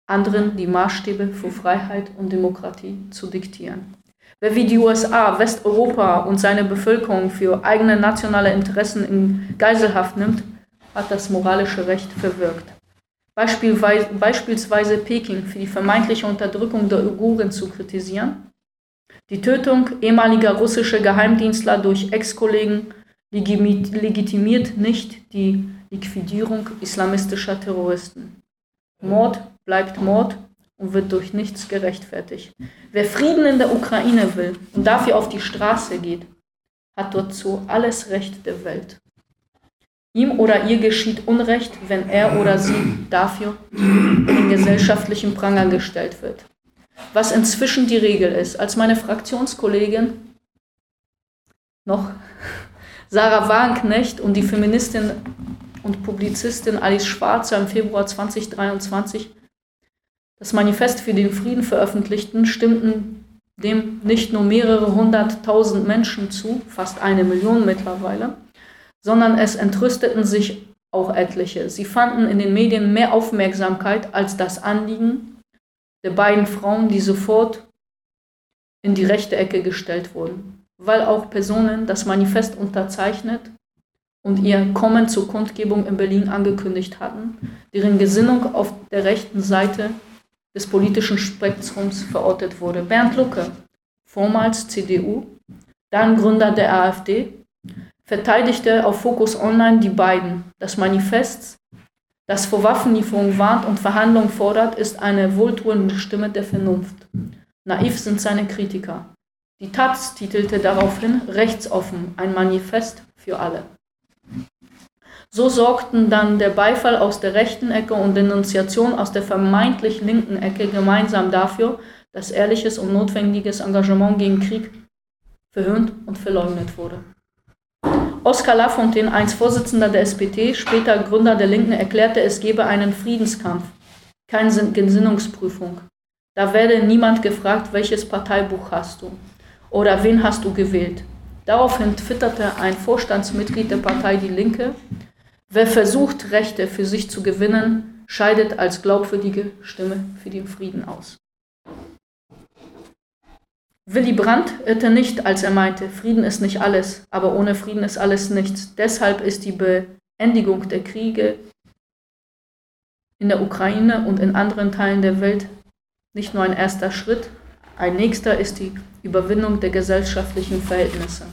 anderen die Maßstäbe für Freiheit und Demokratie zu diktieren. Wer wie die U S A, Westeuropa und seine Bevölkerung für eigene nationale Interessen in Geiselhaft nimmt, hat das moralische Recht verwirkt. Beispielsweise Peking für die vermeintliche Unterdrückung der Uiguren zu kritisieren, die Tötung ehemaliger russischer Geheimdienstler durch Ex-Kollegen legitimiert nicht die Liquidierung islamistischer Terroristen. Mord bleibt Mord und wird durch nichts gerechtfertigt. Wer Frieden in der Ukraine will und dafür auf die Straße geht, hat dazu alles Recht der Welt. Ihm oder ihr geschieht Unrecht, wenn er oder sie dafür in den gesellschaftlichen Pranger gestellt wird. Was inzwischen die Regel ist. Als meine Fraktionskollegin noch Sarah Wagenknecht und die Feministin und Publizistin Alice Schwarzer im Februar zweitausenddreiundzwanzig das Manifest für den Frieden veröffentlichten, stimmten dem nicht nur mehrere hunderttausend Menschen zu, fast eine Million mittlerweile, sondern es entrüsteten sich auch etliche. Sie fanden in den Medien mehr Aufmerksamkeit als das Anliegen der beiden Frauen, die sofort in die rechte Ecke gestellt wurden, weil auch Personen das Manifest unterzeichnet und ihr Kommen zur Kundgebung in Berlin angekündigt hatten, deren Gesinnung auf der rechten Seite des politischen Spektrums verortet wurde. Bernd Lucke, vormals C D U, dann Gründer der AfD, verteidigte auf Focus Online die beiden. Das Manifest, das vor Waffenlieferung warnt und Verhandlungen fordert, ist eine wohltuende Stimme der Vernunft. Naiv sind seine Kritiker. Die Taz titelte daraufhin rechtsoffen, ein Manifest für alle. So sorgten dann der Beifall aus der rechten Ecke und Denunziation aus der vermeintlich linken Ecke gemeinsam dafür, dass ehrliches und notwendiges Engagement gegen Krieg verhöhnt und verleugnet wurde. Oskar Lafontaine, einst Vorsitzender der S P D, später Gründer der Linken, erklärte, es gebe einen Friedenskampf, keine Gesinnungsprüfung. Da werde niemand gefragt, welches Parteibuch hast du oder wen hast du gewählt. Daraufhin twitterte ein Vorstandsmitglied der Partei Die Linke: Wer versucht, Rechte für sich zu gewinnen, scheidet als glaubwürdige Stimme für den Frieden aus. Willy Brandt irrte nicht, als er meinte, Frieden ist nicht alles, aber ohne Frieden ist alles nichts. Deshalb ist die Beendigung der Kriege in der Ukraine und in anderen Teilen der Welt nicht nur ein erster Schritt, ein nächster ist die Überwindung der gesellschaftlichen Verhältnisse.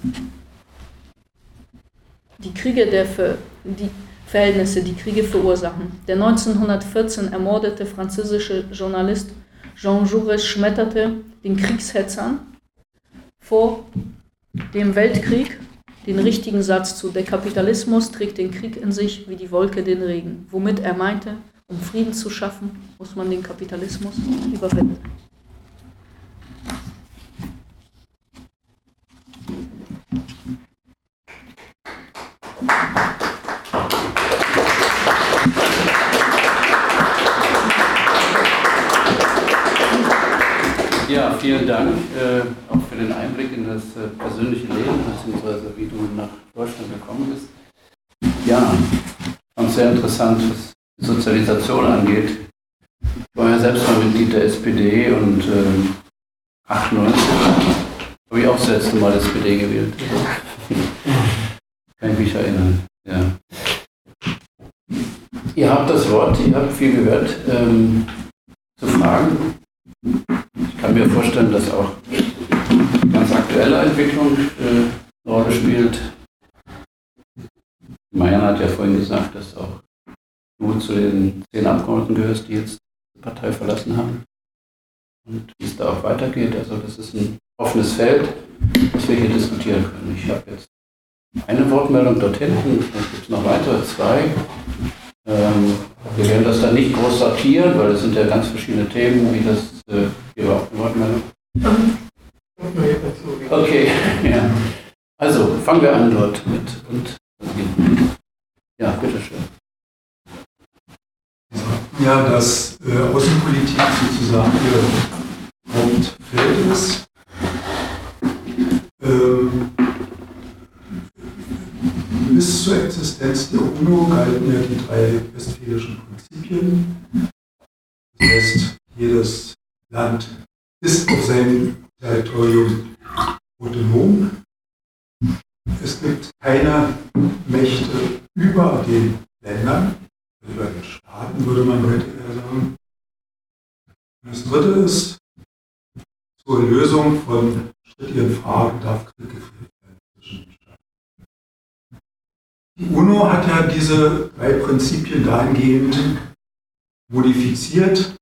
Die Kriege der Ver- die Verhältnisse, die Kriege verursachen. Der neunzehnhundertvierzehn ermordete französische Journalist Jean Jaurès schmetterte den Kriegshetzern vor dem Weltkrieg den richtigen Satz zu: Der Kapitalismus trägt den Krieg in sich wie die Wolke den Regen. Womit er meinte, um Frieden zu schaffen, muss man den Kapitalismus überwinden. Ja, vielen Dank äh, auch für den Einblick in das äh, persönliche Leben, beziehungsweise wie du nach Deutschland gekommen bist. Ja, und sehr interessant, was die Sozialisation angeht. Ich war ja selbst mal Mitglied der S P D und äh, achtundneunzig habe ich auch das letzte Mal S P D gewählt. Kann ich mich erinnern. Ja. Ihr habt das Wort, ihr habt viel gehört ähm, zu Fragen. Ich kann mir vorstellen, dass auch ganz aktuelle Entwicklung eine äh, Rolle spielt. Marianne hat ja vorhin gesagt, dass auch du zu den zehn Abgeordneten gehörst, die jetzt die Partei verlassen haben. Und wie es da auch weitergeht. Also das ist ein offenes Feld, das wir hier diskutieren können. Ich habe jetzt eine Wortmeldung dort hinten, dann gibt es noch weitere zwei. Ähm, wir werden das dann nicht groß sortieren, weil es sind ja ganz verschiedene Themen, wie das äh, hier war auch eine Wortmeldung. Okay, ja. Also fangen wir an dort mit und ja, bitteschön. Ja, dass äh, Außenpolitik sozusagen ihr Hauptfeld ist. Ähm, ist zur Existenz der UNO galten ja die drei westfälischen Prinzipien. Das heißt, jedes Land ist auf seinem Territorium autonom. Es gibt keine Mächte über den Ländern, über den Staaten würde man heute eher sagen. Und das Dritte ist, zur Lösung von strittigen Fragen darf Krieg geführt werden zwischen den Staaten. Die UNO hat ja diese drei Prinzipien dahingehend modifiziert,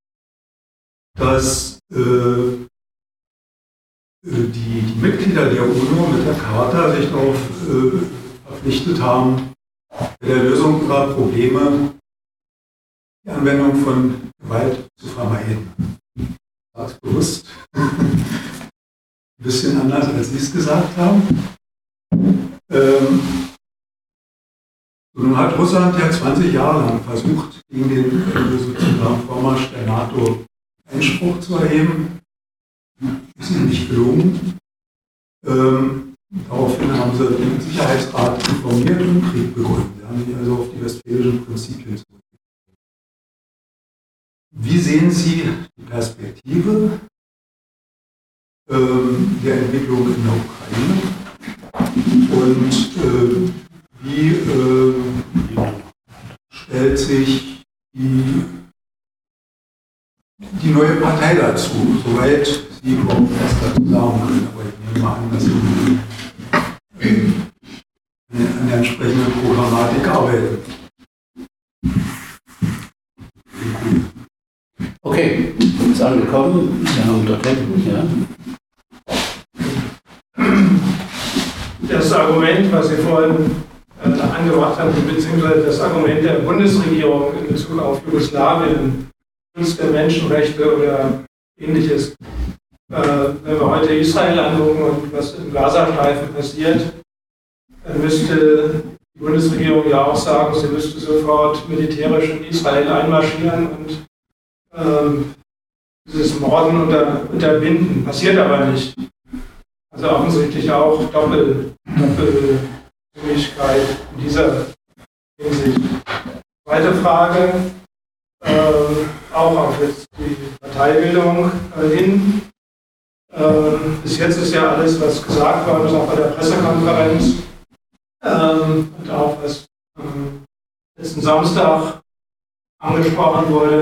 dass äh, Die, die Mitglieder der UNO mit der Charta sich darauf äh, verpflichtet haben, bei der Lösung ihrer Probleme die Anwendung von Gewalt zu vermeiden. Sag's bewusst. Ein bisschen anders, als Sie es gesagt haben. Ähm, nun hat Russland ja zwanzig Jahre lang versucht, gegen den äh, sozusagen Vormarsch der NATO Einspruch zu erheben. Ist ihnen nicht gelungen. Ähm, daraufhin haben sie den Sicherheitsrat informiert und den Krieg begonnen. Sie haben sich also auf die westfälischen Prinzipien zurückgezogen. Wie sehen Sie die Perspektive ähm, der Entwicklung in der Ukraine? Und äh, wie äh, stellt sich die, die neue Partei dazu? Soweit die überhaupt erst dazu sagen können, aber ich nehme mal an, dass Sie an der entsprechenden Programmatik arbeiten. Okay, du bist angekommen. Wir haben Unterbrechung, ja. Das Argument, was Sie vorhin äh, angebracht haben, beziehungsweise das Argument der Bundesregierung in Bezug auf Jugoslawien, Schutz der Menschenrechte oder Ähnliches. Äh, wenn wir heute Israel angucken und was im Gazastreifen passiert, dann müsste die Bundesregierung ja auch sagen, sie müsste sofort militärisch in Israel einmarschieren und ähm, dieses Morden unter, unterbinden. Passiert aber nicht. Also offensichtlich auch Doppel, Doppelmöglichkeit in dieser Hinsicht. Zweite Frage, äh, auch auf jetzt die Parteibildung äh, hin. Ähm, bis jetzt ist ja alles, was gesagt worden ist, auch bei der Pressekonferenz ähm, und auch was ähm, letzten Samstag angesprochen wurde,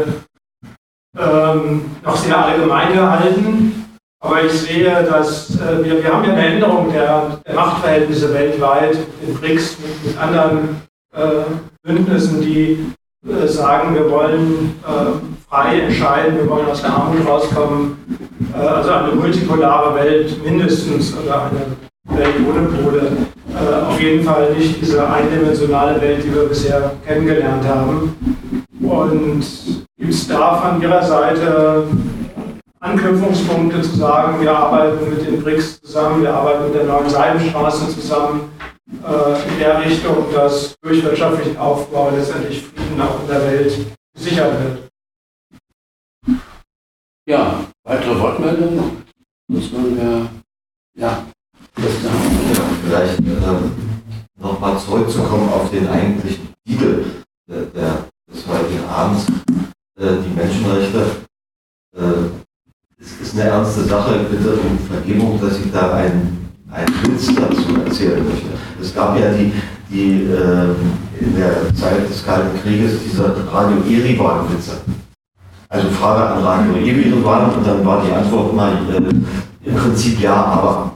ähm, noch sehr allgemein gehalten. Aber ich sehe, dass äh, wir, wir haben ja eine Änderung der, der Machtverhältnisse weltweit, den BRICS mit, mit anderen äh, Bündnissen, die äh, sagen, wir wollen äh, frei entscheiden, wir wollen aus der Armut rauskommen. Also eine multipolare Welt mindestens, oder eine Welt ohne Pole, äh, auf jeden Fall nicht diese eindimensionale Welt, die wir bisher kennengelernt haben. Und gibt es da von Ihrer Seite Anknüpfungspunkte zu sagen, wir arbeiten mit den BRICS zusammen, wir arbeiten mit der neuen Seidenstraße zusammen, äh, in der Richtung, dass durch wirtschaftlichen Aufbau letztendlich Frieden auch in der Welt gesichert wird? Ja. Weitere Wortmeldungen? Muss man ja. Ja. Vielleicht ähm, nochmal zurückzukommen auf den eigentlichen Titel der, der, des heutigen Abends. Äh, die Menschenrechte. Äh, es ist eine ernste Sache. Bitte um Vergebung, dass ich da einen Witz dazu erzählen möchte. Es gab ja die, die äh, in der Zeit des Kalten Krieges diese Radio Erivan-Witze. Also Frage an Radio Ewig war und dann war die Antwort mal äh, im Prinzip ja, aber.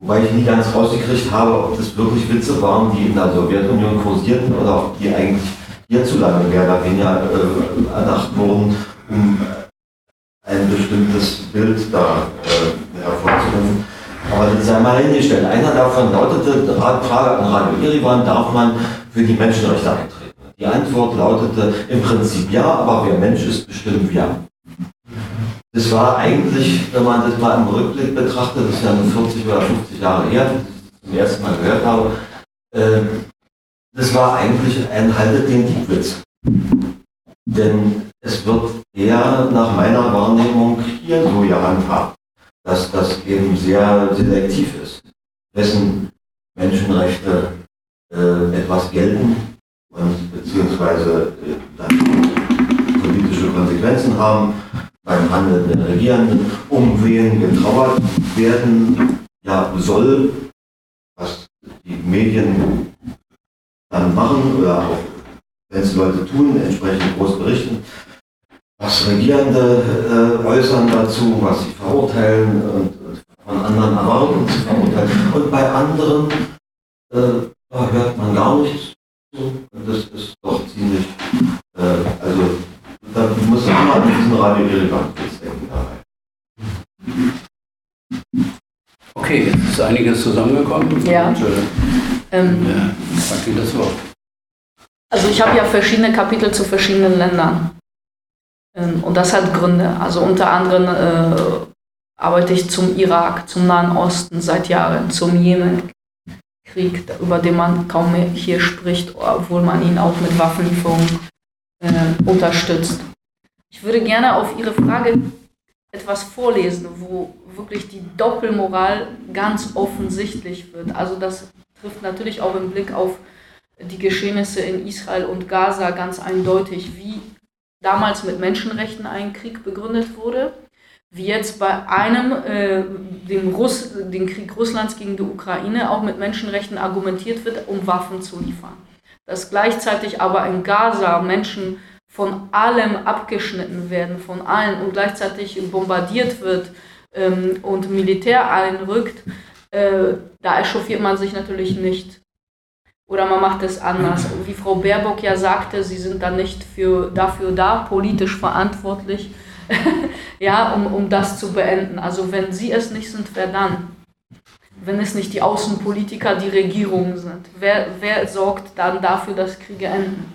Wobei ich nie ganz rausgekriegt habe, ob das wirklich Witze waren, die in der Sowjetunion kursierten oder ob die eigentlich hierzulande mehr oder weniger äh, erdacht wurden, um ein bestimmtes Bild da äh, hervorzurufen. Aber das sei mal hingestellt. Einer davon lautete, Frage an Radio Irivan, darf man für die Menschenrechte eintreten? Die Antwort lautete im Prinzip ja, aber wer Mensch ist, bestimmt ja. Das war eigentlich, wenn man das mal im Rückblick betrachtet, das ist ja nur vierzig oder fünfzig Jahre her, das ich zum ersten Mal gehört habe, äh, das war eigentlich ein haltet den Diekwitz. Denn es wird eher nach meiner Wahrnehmung hier so gehandhabt, dass das eben sehr selektiv ist, wessen Menschenrechte äh, etwas gelten und beziehungsweise äh, dann politische Konsequenzen haben beim Handeln der Regierenden, um wen getrauert werden ja, soll, was die Medien dann machen oder auch, wenn es Leute tun, entsprechend groß berichten, was Regierende äh, äußern dazu, was sie verurteilen und von anderen erwarten zu verurteilen. Und bei anderen äh, da hört man gar nichts zu. Und das ist doch ziemlich, äh, also da muss man immer an diesen Radio-Irrelevanz denken dabei. Okay, jetzt ist einiges zusammengekommen. Ja. Ähm, ja, ich sag dir das Wort. Also ich habe ja verschiedene Kapitel zu verschiedenen Ländern. Ähm, und das hat Gründe. Also unter anderem äh, arbeite ich zum Irak, zum Nahen Osten seit Jahren, zum Jemen-Krieg, über den man kaum mehr hier spricht, obwohl man ihn auch mit Waffenlieferungen äh, unterstützt. Ich würde gerne auf Ihre Frage etwas vorlesen, wo wirklich die Doppelmoral ganz offensichtlich wird. Also das trifft natürlich auch im Blick auf die Geschehnisse in Israel und Gaza ganz eindeutig, wie damals mit Menschenrechten ein Krieg begründet wurde, wie jetzt bei einem, äh, dem, Russ, dem Krieg Russlands gegen die Ukraine auch mit Menschenrechten argumentiert wird, um Waffen zu liefern. Dass gleichzeitig aber in Gaza Menschen von allem abgeschnitten werden, von allen, und gleichzeitig bombardiert wird ähm, und Militär einrückt, äh, da echauffiert man sich natürlich nicht. Oder man macht es anders. Und wie Frau Baerbock ja sagte, sie sind dann nicht für, dafür da, politisch verantwortlich, ja, um, um das zu beenden. Also wenn sie es nicht sind, wer dann? Wenn es nicht die Außenpolitiker, die Regierungen sind. Wer, wer sorgt dann dafür, dass Kriege enden?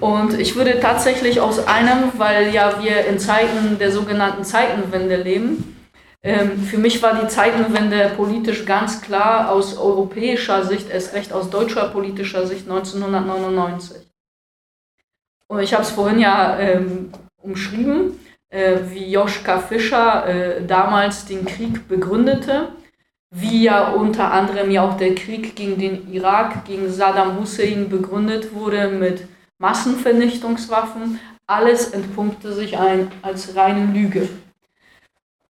Und ich würde tatsächlich aus einem, weil ja wir in Zeiten der sogenannten Zeitenwende leben, Ähm, für mich war die Zeitenwende politisch ganz klar aus europäischer Sicht, erst recht aus deutscher politischer Sicht neunzehnhundertneunundneunzig. Und ich habe es vorhin ja ähm, umschrieben, äh, wie Joschka Fischer äh, damals den Krieg begründete, wie ja unter anderem ja auch der Krieg gegen den Irak, gegen Saddam Hussein begründet wurde mit Massenvernichtungswaffen. Alles entpuppte sich ein als reine Lüge.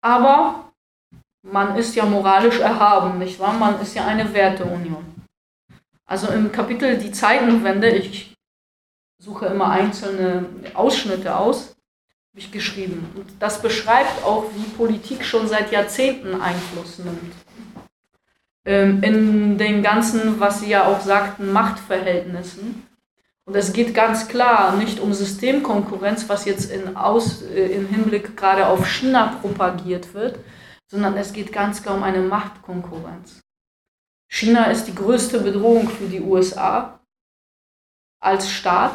Aber man ist ja moralisch erhaben, nicht wahr? Man ist ja eine Werteunion. Also im Kapitel Die Zeitenwende, ich suche immer einzelne Ausschnitte aus, habe ich geschrieben. Und das beschreibt auch, wie Politik schon seit Jahrzehnten Einfluss nimmt. Ähm, in den ganzen, was Sie ja auch sagten, Machtverhältnissen. Und es geht ganz klar nicht um Systemkonkurrenz, was jetzt in Aus, äh, im Hinblick gerade auf China propagiert wird, sondern es geht ganz klar um eine Machtkonkurrenz. China ist die größte Bedrohung für die U S A als Staat.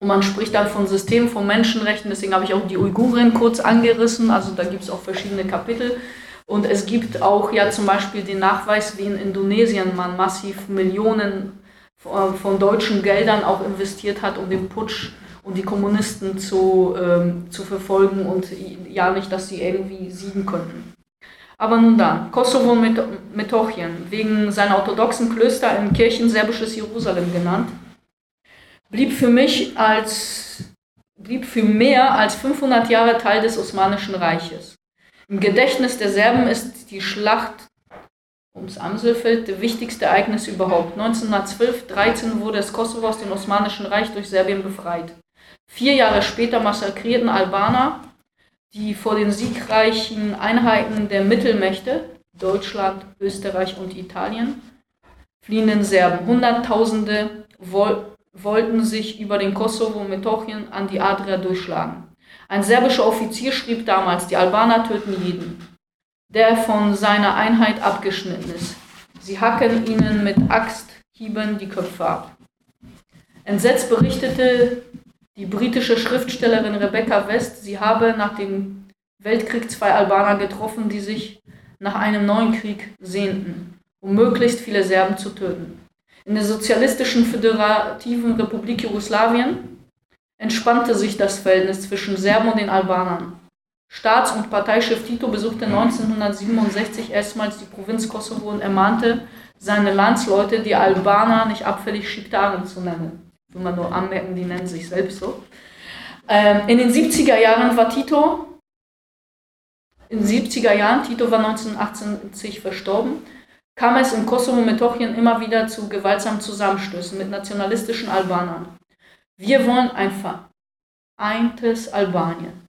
Und man spricht dann von System, von Menschenrechten, deswegen habe ich auch die Uiguren kurz angerissen, also da gibt es auch verschiedene Kapitel. Und es gibt auch ja zum Beispiel den Nachweis, wie in Indonesien man massiv Millionen von deutschen Geldern auch investiert hat, um den Putsch und die Kommunisten zu, ähm, zu verfolgen und ja nicht, dass sie irgendwie siegen könnten. Aber nun dann, Kosovo mit Metochien, wegen seiner orthodoxen Klöster in Kirchen serbisches Jerusalem genannt, blieb für mich als, blieb für mehr als fünfhundert Jahre Teil des Osmanischen Reiches. Im Gedächtnis der Serben ist die Schlacht ums Amselfeld, das wichtigste Ereignis überhaupt. neunzehnhundertzwölf dreizehn wurde das Kosovo aus dem Osmanischen Reich durch Serbien befreit. Vier Jahre später massakrierten Albaner die vor den siegreichen Einheiten der Mittelmächte, Deutschland, Österreich und Italien, fliehenden Serben. Hunderttausende woll- wollten sich über den Kosovo und Metochien an die Adria durchschlagen. Ein serbischer Offizier schrieb damals, die Albaner töten jeden, der von seiner Einheit abgeschnitten ist. Sie hacken ihnen mit Axthieben die Köpfe ab. Entsetzt berichtete die britische Schriftstellerin Rebecca West, sie habe nach dem Weltkrieg zwei Albaner getroffen, die sich nach einem neuen Krieg sehnten, um möglichst viele Serben zu töten. In der sozialistischen föderativen Republik Jugoslawien entspannte sich das Verhältnis zwischen Serben und den Albanern. Staats- und Parteichef Tito besuchte neunzehnhundertsiebenundsechzig erstmals die Provinz Kosovo und ermahnte seine Landsleute, die Albaner nicht abfällig Schiptaren zu nennen. Will man nur anmerken, die nennen sich selbst so. Ähm, in den siebziger Jahren war Tito, in den siebziger Jahren, Tito war neunzehnhundertachtzig verstorben, kam es in Kosovo mit Tochien immer wieder zu gewaltsamen Zusammenstößen mit nationalistischen Albanern. Wir wollen ein vereintes Albanien.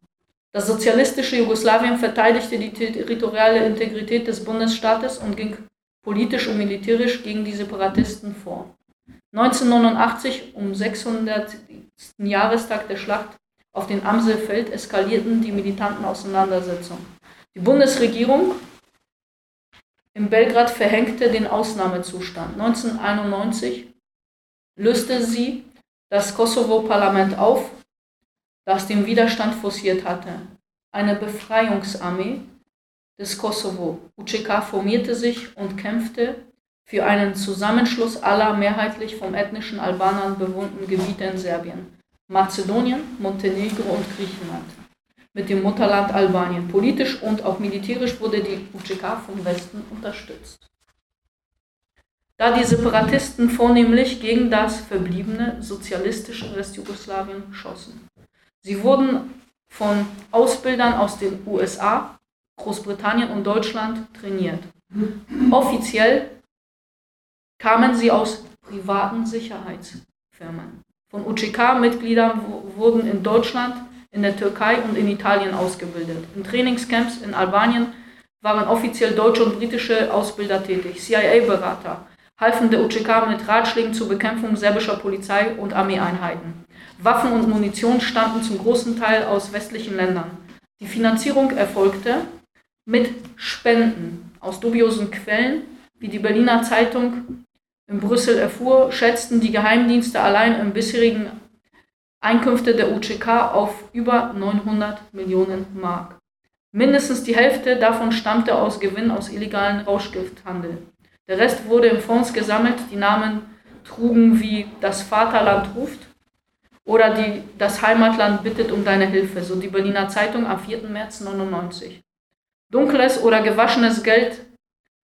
Das sozialistische Jugoslawien verteidigte die territoriale Integrität des Bundesstaates und ging politisch und militärisch gegen die Separatisten vor. neunzehnhundertneunundachtzig, um sechshundertsten Jahrestag der Schlacht auf dem Amselfeld, eskalierten die militanten Auseinandersetzungen. Die Bundesregierung in Belgrad verhängte den Ausnahmezustand. neunzehnhunderteinundneunzig löste sie das Kosovo-Parlament auf, das den Widerstand forciert hatte. Eine Befreiungsarmee des Kosovo, U C K, formierte sich und kämpfte für einen Zusammenschluss aller mehrheitlich vom ethnischen Albanern bewohnten Gebiete in Serbien, Mazedonien, Montenegro und Griechenland mit dem Mutterland Albanien. Politisch und auch militärisch wurde die U C K vom Westen unterstützt. Da die Separatisten vornehmlich gegen das verbliebene sozialistische Restjugoslawien schossen. Sie wurden von Ausbildern aus den U S A, Großbritannien und Deutschland trainiert. Offiziell kamen sie aus privaten Sicherheitsfirmen. Von U C K-Mitgliedern wurden in Deutschland, in der Türkei und in Italien ausgebildet. In Trainingscamps in Albanien waren offiziell deutsche und britische Ausbilder tätig, C I A-Berater, halfen der U C K mit Ratschlägen zur Bekämpfung serbischer Polizei und Armeeeinheiten. Waffen und Munition stammten zum großen Teil aus westlichen Ländern. Die Finanzierung erfolgte mit Spenden aus dubiosen Quellen, wie die Berliner Zeitung in Brüssel erfuhr, schätzten die Geheimdienste allein im bisherigen Einkünfte der U C K auf über neunhundert Millionen Mark. Mindestens die Hälfte davon stammte aus Gewinn aus illegalen Rauschgifthandel. Der Rest wurde in Fonds gesammelt, die Namen trugen wie das Vaterland ruft oder die, das Heimatland bittet um deine Hilfe, so die Berliner Zeitung am vierten März neunzehnhundertneunundneunzig. Dunkles oder gewaschenes Geld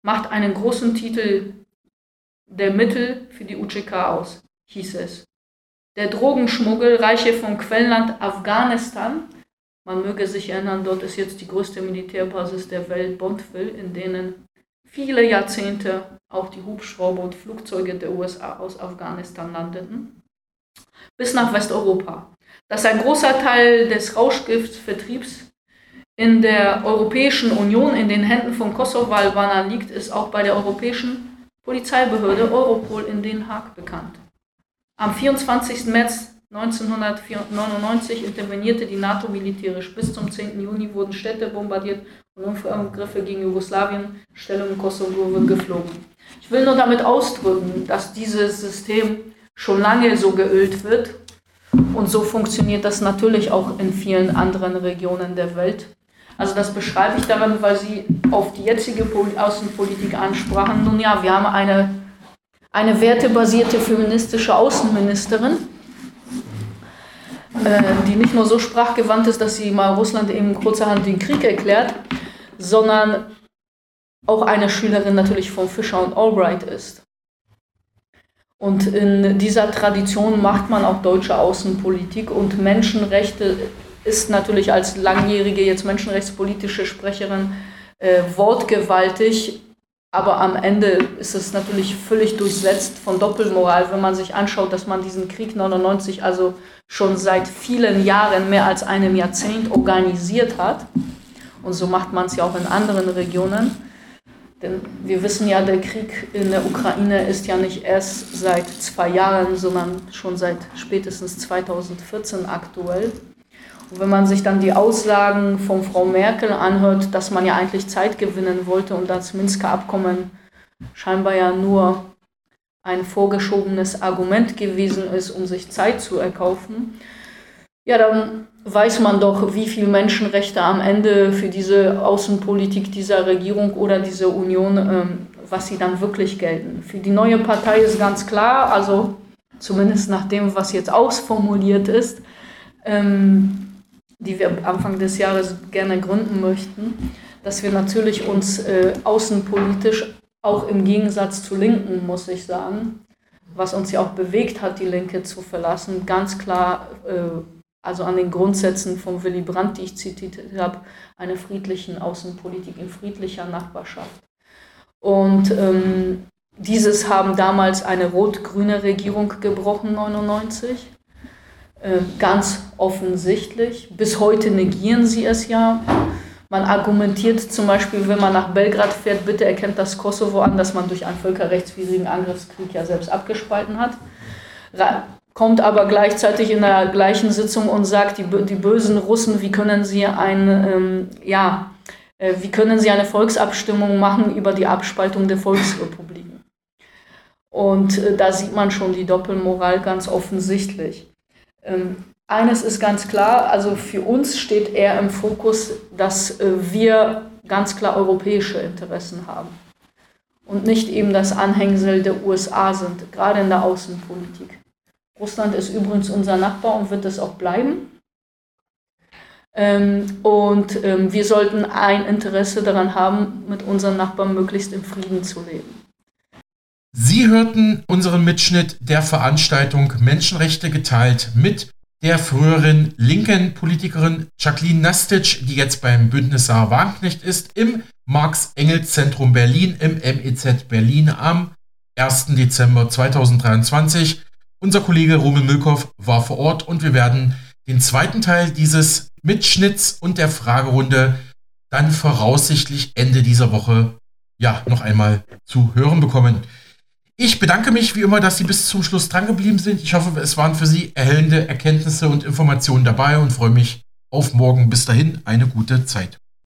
macht einen großen Titel der Mittel für die U C K aus, hieß es. Der Drogenschmuggel reiche vom Quellenland Afghanistan, man möge sich erinnern, dort ist jetzt die größte Militärbasis der Welt, Bontville, in denen viele Jahrzehnte auch die Hubschrauber und Flugzeuge der U S A aus Afghanistan landeten, bis nach Westeuropa. Dass ein großer Teil des Rauschgiftvertriebs in der Europäischen Union in den Händen von Kosovo-Albanern liegt, ist auch bei der Europäischen Polizeibehörde Europol in Den Haag bekannt. Am vierundzwanzigsten März neunzehnhundertneunundneunzig intervenierte die NATO militärisch. Bis zum zehnten Juni wurden Städte bombardiert und Luftangriffe gegen Jugoslawien, Stellungen Kosovo wurden geflogen. Ich will nur damit ausdrücken, dass dieses System schon lange so geölt wird und so funktioniert das natürlich auch in vielen anderen Regionen der Welt. Also das beschreibe ich darin, weil Sie auf die jetzige Außenpolitik ansprachen. Nun ja, wir haben eine, eine wertebasierte feministische Außenministerin, die nicht nur so sprachgewandt ist, dass sie mal Russland eben kurzerhand den Krieg erklärt, sondern auch eine Schülerin natürlich von Fischer und Albright ist. Und in dieser Tradition macht man auch deutsche Außenpolitik und Menschenrechte ist natürlich als langjährige jetzt menschenrechtspolitische Sprecherin äh, wortgewaltig, aber am Ende ist es natürlich völlig durchsetzt von Doppelmoral, wenn man sich anschaut, dass man diesen Krieg neunundneunzig also schon seit vielen Jahren, mehr als einem Jahrzehnt organisiert hat. Und so macht man es ja auch in anderen Regionen. Denn wir wissen ja, der Krieg in der Ukraine ist ja nicht erst seit zwei Jahren, sondern schon seit spätestens zweitausendvierzehn aktuell. Und wenn man sich dann die Aussagen von Frau Merkel anhört, dass man ja eigentlich Zeit gewinnen wollte und das Minsker Abkommen scheinbar ja nur ein vorgeschobenes Argument gewesen ist, um sich Zeit zu erkaufen, ja, dann weiß man doch, wie viele Menschenrechte am Ende für diese Außenpolitik dieser Regierung oder dieser Union, ähm, was sie dann wirklich gelten. Für die neue Partei ist ganz klar, also zumindest nach dem, was jetzt ausformuliert ist, ähm, die wir Anfang des Jahres gerne gründen möchten, dass wir natürlich uns äh, außenpolitisch, auch im Gegensatz zu Linken, muss ich sagen, was uns ja auch bewegt hat, die Linke zu verlassen, ganz klar, äh, also an den Grundsätzen von Willy Brandt, die ich zitiert habe, einer friedlichen Außenpolitik in friedlicher Nachbarschaft. Und ähm, dieses haben damals eine rot-grüne Regierung gebrochen, neunundneunzig. Äh, ganz offensichtlich. Bis heute negieren sie es ja. Man argumentiert zum Beispiel, wenn man nach Belgrad fährt, bitte erkennt das Kosovo an, dass man durch einen völkerrechtswidrigen Angriffskrieg ja selbst abgespalten hat. Ra- kommt aber gleichzeitig in der gleichen Sitzung und sagt, die, die bösen Russen, wie können sie ein, ähm, ja, äh, wie können sie eine Volksabstimmung machen über die Abspaltung der Volksrepubliken? Und äh, da sieht man schon die Doppelmoral ganz offensichtlich. Ähm, Eines ist ganz klar, also für uns steht eher im Fokus, dass wir ganz klar europäische Interessen haben und nicht eben das Anhängsel der U S A sind, gerade in der Außenpolitik. Russland ist übrigens unser Nachbar und wird es auch bleiben. Und wir sollten ein Interesse daran haben, mit unseren Nachbarn möglichst im Frieden zu leben. Sie hörten unseren Mitschnitt der Veranstaltung Menschenrechte geteilt mit der früheren linken Politikerin Žaklin Nastić, die jetzt beim Bündnis Sahra Wagenknecht ist, im Marx-Engels-Zentrum Berlin, im M E Z Berlin am ersten Dezember zweitausenddreiundzwanzig. Unser Kollege Rumen Milkow war vor Ort und wir werden den zweiten Teil dieses Mitschnitts und der Fragerunde dann voraussichtlich Ende dieser Woche ja noch einmal zu hören bekommen. Ich bedanke mich wie immer, dass Sie bis zum Schluss dran geblieben sind. Ich hoffe, es waren für Sie erhellende Erkenntnisse und Informationen dabei und freue mich auf morgen. Bis dahin, eine gute Zeit.